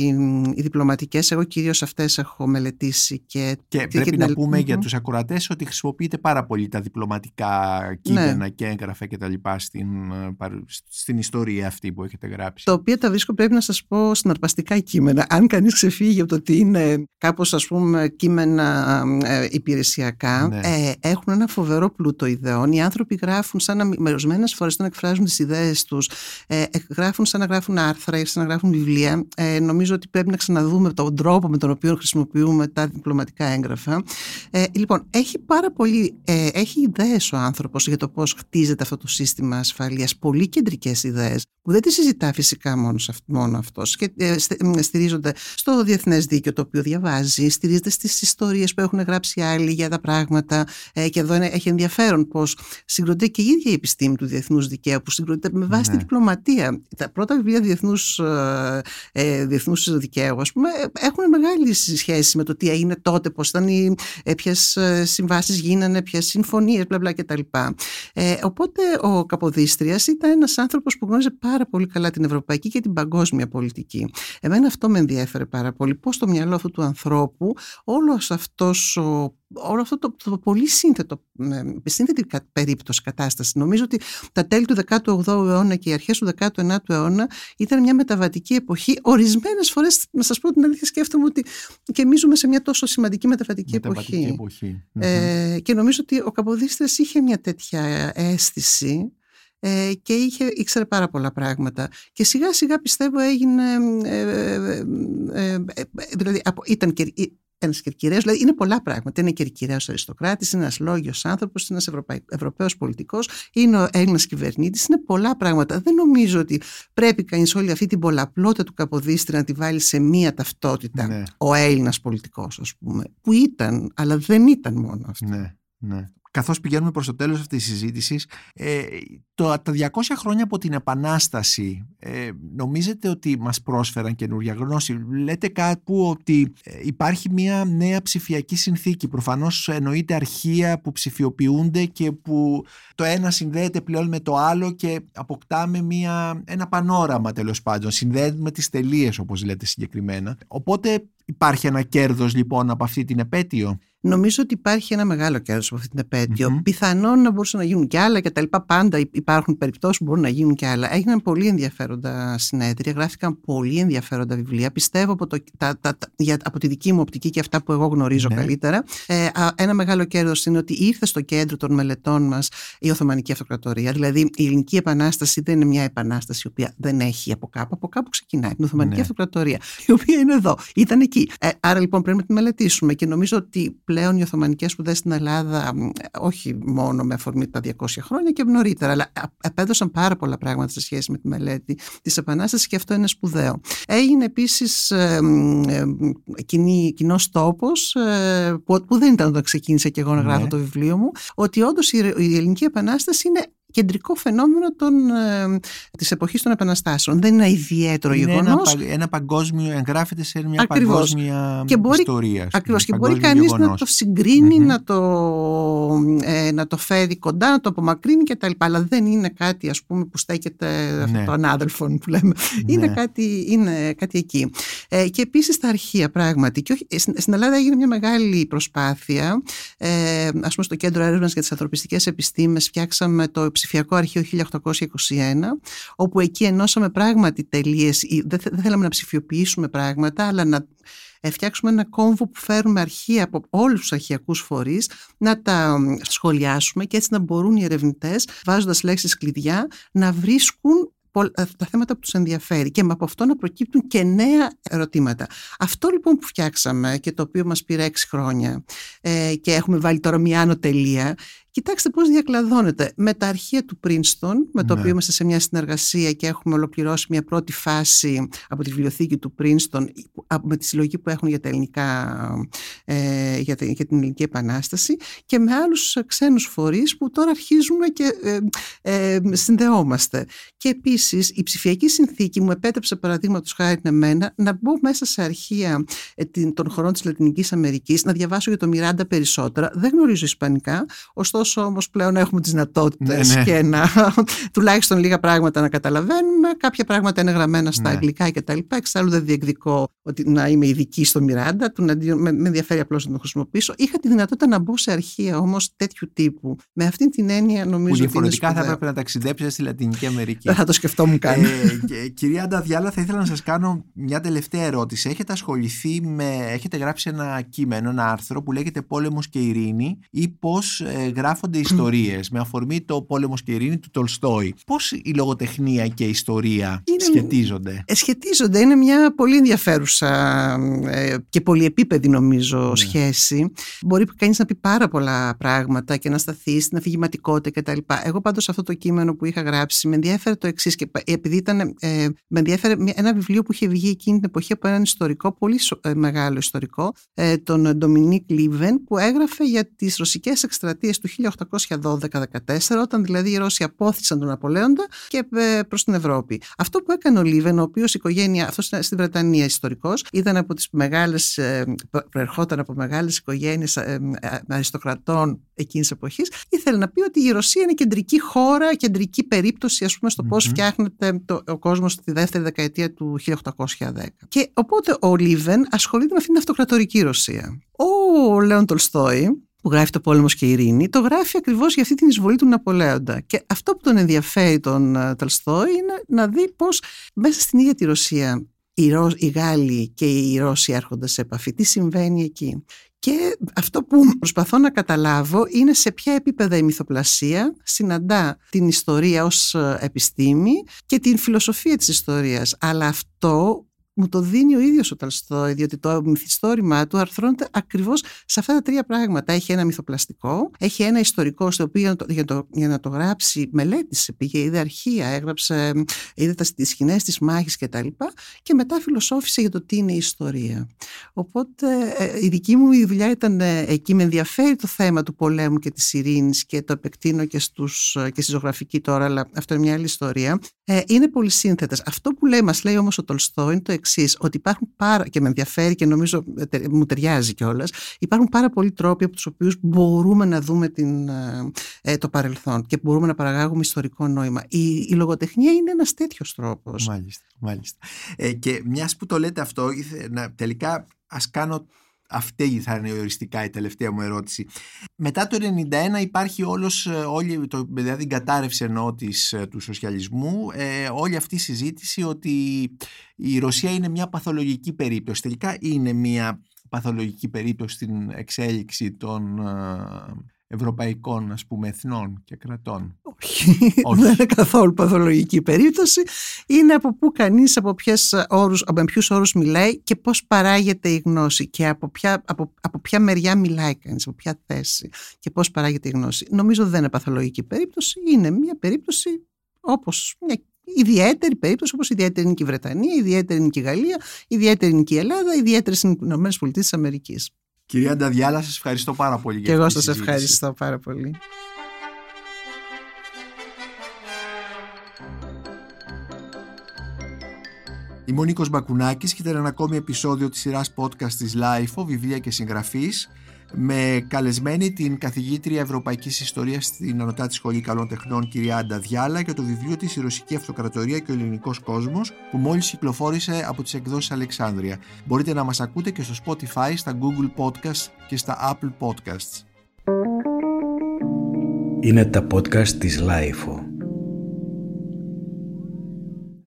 οι διπλωματικές, εγώ κυρίως αυτές έχω μελετήσει. Και, και πρέπει και να, να πούμε mm-hmm. για τους ακροατές ότι χρησιμοποιείται πάρα πολύ τα διπλωματικά κείμενα ναι. και έγγραφα και τα λοιπά στην, στην ιστορία αυτή που έχετε γράψει. Τα οποία τα βρίσκω, πρέπει να σας πω, συναρπαστικά κείμενα. Αν κανείς ξεφύγει από το ότι είναι κάπως, ας πούμε, κείμενα ε, υπηρεσιακά ναι. ε, έχουν ένα φοβερό πλούτο ιδεών. Οι άνθρωποι γράφουν σαν να μεροσμένες φορές να εκφράζουν τις ιδέες τους, ε, γράφουν σαν να γράφουν άρθρα ή σαν να γράφουν βιβλία. Ε, νομίζω ότι πρέπει να ξαναδούμε τον τρόπο με τον οποίο χρησιμοποιούμε τα διπλωματικά έγγραφα. Ε, λοιπόν, έχει πάρα πολύ, ε, έχει ιδέες ο άνθρωπος για το πώς χτίζεται αυτό το σύστημα ασφαλείας. Πολύ κεντρικές ιδέες που δεν τις συζητά φυσικά μόνο, μόνο αυτός και ε, στηρίζονται στο διεθνές δίκαιο το οποίο διαβάζει, στηρίζονται στις ιστορίες που έχουν γράψει άλλοι για τα πράγματα ε, και εδώ είναι, έχει ενδιαφέρον πως συγκροτείται και η ίδια η επιστήμη του διεθνούς δικαίου που συγκροτείται με βάση ναι. τη διπλωματία. Τα πρώτα βιβλία διεθνούς, ε, διεθνούς δικαίου, ας πούμε, έχουν μεγάλη σχέση με το τι έγινε τότε, πώς ήταν οι, ε, ποιες συμβάσεις γίνανε, ποιες συμφωνίες, μπλα μπλα κτλ. Ε, οπότε ο Καποδίστριας ήταν ένας άνθρωπος που γνώριζε πάρα πολύ καλά την ευρωπαϊκή και την παγκόσμια πολιτική. Εμένα αυτό με ενδιέφερε πάρα πολύ, πώς το μυαλό αυτού του ανθρώπου όλος αυτός ο όλο αυτό το, το πολύ σύνθετο, σύνθετη περίπτωση κατάσταση. Νομίζω ότι τα τέλη του δέκατου όγδοου αιώνα και οι αρχές του δέκατου ένατου αιώνα ήταν μια μεταβατική εποχή. Ορισμένες φορές, να σας πω την αλήθεια, σκέφτομαι ότι και εμείς ζούμε σε μια τόσο σημαντική μεταβατική, μεταβατική εποχή. εποχή. Ε, mm-hmm. Και νομίζω ότι ο Καποδίστριας είχε μια τέτοια αίσθηση και είχε, ήξερε πάρα πολλά πράγματα και σιγά σιγά πιστεύω έγινε ε, ε, ε, ε, δηλαδή από, ήταν και ένας κερκυραίος, δηλαδή είναι πολλά πράγματα, είναι κερκυραίος αριστοκράτης, είναι ένας λόγιος άνθρωπος, είναι ένας Ευρωπαϊ... Ευρωπαίος πολιτικός, είναι ο Έλληνας κυβερνήτης, είναι πολλά πράγματα. Δεν νομίζω ότι πρέπει κανείς όλη αυτή την πολλαπλότητα του Καποδίστρια να τη βάλει σε μία ταυτότητα, ναι. ο Έλληνας πολιτικός, ας πούμε, που ήταν, αλλά δεν ήταν μόνο αυτό. Ναι, ναι. Καθώς πηγαίνουμε προς το τέλος αυτής της συζήτησης, ε, το, τα διακόσια χρόνια από την Επανάσταση ε, νομίζετε ότι μας πρόσφεραν καινούρια γνώση? Λέτε κάπου ότι ε, υπάρχει μια νέα ψηφιακή συνθήκη. Προφανώς εννοείται αρχεία που ψηφιοποιούνται και που το ένα συνδέεται πλέον με το άλλο και αποκτάμε μια, ένα πανόραμα τέλος πάντων. Συνδέεται με τις τελείες όπως λέτε συγκεκριμένα. Οπότε υπάρχει ένα κέρδος λοιπόν από αυτή την επέτειο. Νομίζω ότι υπάρχει ένα μεγάλο κέρδος από αυτή την επέτειο. Mm-hmm. Πιθανόν να μπορούσαν να γίνουν και άλλα κτλ. Πάντα υπάρχουν περιπτώσεις που μπορούν να γίνουν και άλλα. Έγιναν πολύ ενδιαφέροντα συνέδρια, γράφτηκαν πολύ ενδιαφέροντα βιβλία. Πιστεύω από, το, τα, τα, τα, για, από τη δική μου οπτική και αυτά που εγώ γνωρίζω mm-hmm. καλύτερα. Ε, ένα μεγάλο κέρδος είναι ότι ήρθε στο κέντρο των μελετών μας η Οθωμανική Αυτοκρατορία. Δηλαδή η Ελληνική Επανάσταση δεν είναι μια επανάσταση η οποία δεν έχει από κάπου. Από κάπου ξεκινάει. Την Οθωμανική mm-hmm. Αυτοκρατορία, η οποία είναι εδώ, ήταν εκεί. Ε, άρα λοιπόν πρέπει να τη μελετήσουμε και νομίζω ότι πλέον οι Οθωμανικές σπουδές στην Ελλάδα, όχι μόνο με αφορμή τα διακόσια χρόνια και νωρίτερα, αλλά απέδωσαν πάρα πολλά πράγματα σε σχέση με τη μελέτη της Επανάστασης και αυτό είναι σπουδαίο. Έγινε επίσης ε, ε, κοινή, κοινός τόπος, ε, που, που δεν ήταν όταν ξεκίνησα και εγώ να γράφω ναι. το βιβλίο μου, ότι όντως η, η Ελληνική Επανάσταση είναι κεντρικό φαινόμενο των, ε, της εποχής των επαναστάσεων. Δεν είναι ιδιαίτερο είναι γεγονός. Ένα, ένα παγκόσμιο, εγγράφεται σε μια ακριβώς. παγκόσμια και μπορεί, ιστορία. Ακριβώς. Και μπορεί κανείς να το συγκρίνει, mm-hmm. να, το, ε, να το φέρει κοντά, να το απομακρύνει κτλ. Αλλά δεν είναι κάτι, ας πούμε, που στέκεται ναι. των άδελφων που λέμε. Ναι. Είναι, κάτι, είναι κάτι εκεί. Ε, και επίσης τα αρχεία πράγματι. Και όχι, στην Ελλάδα έγινε μια μεγάλη προσπάθεια. Ε, ας πούμε στο Κέντρο Έρευνας για τις Ανθρωπιστικές Επιστήμες φτιάξαμε το ψηφιακό αρχείο χίλια οκτακόσια είκοσι ένα, όπου εκεί ενώσαμε πράγματι τελείες, δεν θέλαμε να ψηφιοποιήσουμε πράγματα, αλλά να φτιάξουμε ένα κόμβο που φέρουμε αρχεία από όλους τους αρχειακούς φορείς, να τα σχολιάσουμε και έτσι να μπορούν οι ερευνητές, βάζοντας λέξεις κλειδιά, να βρίσκουν τα θέματα που τους ενδιαφέρει και από αυτό να προκύπτουν και νέα ερωτήματα. Αυτό λοιπόν που φτιάξαμε και το οποίο μας πήρε έξι χρόνια ε, και έχουμε βάλει τώρα μια άνω τελεία, κοιτάξτε πώς διακλαδώνεται με τα αρχεία του Πρίνστον, με το ναι. οποίο είμαστε σε μια συνεργασία και έχουμε ολοκληρώσει μια πρώτη φάση από τη βιβλιοθήκη του Πρίνστον με τη συλλογή που έχουν για, τα ελληνικά, ε, για, την, για την Ελληνική Επανάσταση και με άλλους ξένους φορείς που τώρα αρχίζουμε και ε, ε, συνδεόμαστε. Και επίσης η ψηφιακή συνθήκη μου επέτρεψε παραδείγματος χάρη εμένα να μπω μέσα σε αρχεία ε, την, των χωρών της Λατινικής Αμερικής, να διαβάσω για το Μιράντα περισσότερα. Δεν γνωρίζω ισπανικά, ωστόσο. Όμως πλέον έχουμε τις δυνατότητες ναι, ναι. και να τουλάχιστον λίγα πράγματα να καταλαβαίνουμε. Κάποια πράγματα είναι γραμμένα στα ναι. αγγλικά κτλ. Εξάλλου δεν διεκδικώ ότι να είμαι ειδική στο Μιράντα, του να, με, με ενδιαφέρει απλώς να το χρησιμοποιήσω. Είχα τη δυνατότητα να μπω σε αρχεία όμως τέτοιου τύπου. Με αυτή την έννοια νομίζω. Που διαφορετικά θα έπρεπε να ταξιδέψετε στη Λατινική Αμερική. Δεν θα το σκεφτόμουν καν. Ε, κυρία Άντα Διάλλα, θα ήθελα να σας κάνω μια τελευταία ερώτηση. Έχετε ασχοληθεί με. Έχετε γράψει ένα κείμενο, ένα άρθρο που λέγεται Πόλεμος και Ειρήνη ή πώς ε, γράφονται ιστορίες με αφορμή το Πόλεμος και Ειρήνη του Τολστόι. Πώς η λογοτεχνία και η ιστορία είναι, σχετίζονται. Σχετίζονται. Είναι μια πολύ ενδιαφέρουσα ε, και πολυεπίπεδη νομίζω ναι. σχέση. Μπορεί κανείς να πει πάρα πολλά πράγματα και να σταθεί στην αφηγηματικότητα κτλ. Εγώ πάντως αυτό το κείμενο που είχα γράψει με ενδιαφέρε το εξής και επειδή ήταν, ε, με ενδιαφέρε ένα βιβλίο που είχε βγει εκείνη την εποχή από έναν ιστορικό, πολύ μεγάλο ιστορικό, ε, τον Ντομινίκ Λίβεν, που έγραφε για τις ρωσικές εκστρατείες του χίλια οκτακόσια δώδεκα δεκατέσσερα, όταν δηλαδή οι Ρώσοι απόθυσαν τον Ναπολέοντα και προς την Ευρώπη. Αυτό που έκανε ο Λίβεν, ο οποίος η οικογένεια, αυτός στην Βρετανία ιστορικός, ήταν από τις μεγάλες, προερχόταν από μεγάλες οικογένειες αριστοκρατών εκείνης εποχής, ήθελε να πει ότι η Ρωσία είναι κεντρική χώρα, κεντρική περίπτωση, ας πούμε, στο πώς mm-hmm. φτιάχνεται το, ο κόσμος στη δεύτερη δεκαετία του χίλια οκτακόσια δέκα. Και οπότε ο Λίβεν ασχολείται με αυτήν την αυτοκρατορική Ρωσία. Ο Λέων Τολστόι, που γράφει το Πόλεμος και η Ειρήνη, το γράφει ακριβώς για αυτή την εισβολή του Ναπολέοντα. Και αυτό που τον ενδιαφέρει τον Τολστόι είναι να δει πώς μέσα στην ίδια τη Ρωσία οι Γάλλοι και οι Ρώσοι έρχονται σε επαφή. Τι συμβαίνει εκεί. Και αυτό που προσπαθώ να καταλάβω είναι σε ποια επίπεδα η μυθοπλασία συναντά την ιστορία ως επιστήμη και την φιλοσοφία της ιστορίας. Αλλά αυτό μου το δίνει ο ίδιος ο Τολστόι, διότι το μυθιστόρημά του αρθρώνεται ακριβώς σε αυτά τα τρία πράγματα. Έχει ένα μυθοπλαστικό, έχει ένα ιστορικό, στο οποίο για, το, για να το γράψει μελέτησε, πήγε, είδε αρχεία, έγραψε, είδε τις σκηνές της μάχης κτλ. Και, και μετά φιλοσόφησε για το τι είναι η ιστορία. Οπότε η δική μου η δουλειά ήταν εκεί. Με ενδιαφέρει το θέμα του πολέμου και της ειρήνης και το επεκτείνω και, στους, και στη ζωγραφική τώρα, αλλά αυτό είναι μια άλλη ιστορία. Είναι πολυσύνθετες. Αυτό που λέει, μας λέει όμως ο Τολστόι είναι το εξής, ότι υπάρχουν πάρα, και με ενδιαφέρει και νομίζω μου ταιριάζει κιόλας, υπάρχουν πάρα πολλοί τρόποι από τους οποίους μπορούμε να δούμε την, ε, το παρελθόν και μπορούμε να παραγάγουμε ιστορικό νόημα. Η, η λογοτεχνία είναι ένας τέτοιος τρόπος. Μάλιστα, μάλιστα. Ε, και μιας που το λέτε αυτό, τελικά ας κάνω... Αυτή θα είναι οριστικά η τελευταία μου ερώτηση. Μετά το χίλια εννιακόσια ενενήντα ένα υπάρχει όλος, όλη, το, δηλαδή την κατάρρευση εννοώ της, του σοσιαλισμού, ε, όλη αυτή η συζήτηση ότι η Ρωσία είναι μια παθολογική περίπτωση. Τελικά είναι μια παθολογική περίπτωση στην εξέλιξη των ευρωπαϊκών, ας πούμε, εθνών και κρατών. Όχι, Όχι. δεν είναι καθόλου παθολογική περίπτωση. Είναι από πού κανείς, από, όρους, από ποιους όρους μιλάει και πώς παράγεται η γνώση και από ποια, από, από ποια μεριά μιλάει κανείς, από ποια θέση και πώς παράγεται η γνώση. Νομίζω δεν είναι παθολογική περίπτωση, είναι μια περίπτωση όπως μια ιδιαίτερη περίπτωση, όπως ιδιαίτερη είναι και η Βρετανία, ιδιαίτερη είναι και η Γαλλία, ιδιαίτερη είναι και η Ελλάδα, ιδιαίτερη είναι και οι ΗΠΑ της Αμερικής. Κυρία Άντα Διάλλα, σας ευχαριστώ πάρα πολύ. Και εγώ σας συζήτηση. Ευχαριστώ πάρα πολύ. Είμαι ο Νίκος Μπακουνάκης και ήταν ένα ακόμη επεισόδιο της σειράς podcast της λάιφο, βιβλία και συγγραφής, με καλεσμένη την καθηγήτρια Ευρωπαϊκής Ιστορίας στην Ανωτάτη Σχολή Καλών Τεχνών, κυρία Άντα Διάλλα, για το βιβλίο της «Η Ρωσική Αυτοκρατορία και ο Ελληνικός Κόσμος», που μόλις κυκλοφόρησε από τις εκδόσεις Αλεξάνδρεια. Μπορείτε να μας ακούτε και στο Spotify, στα Google Podcasts και στα Apple Podcasts. Είναι τα podcast της λάιφο.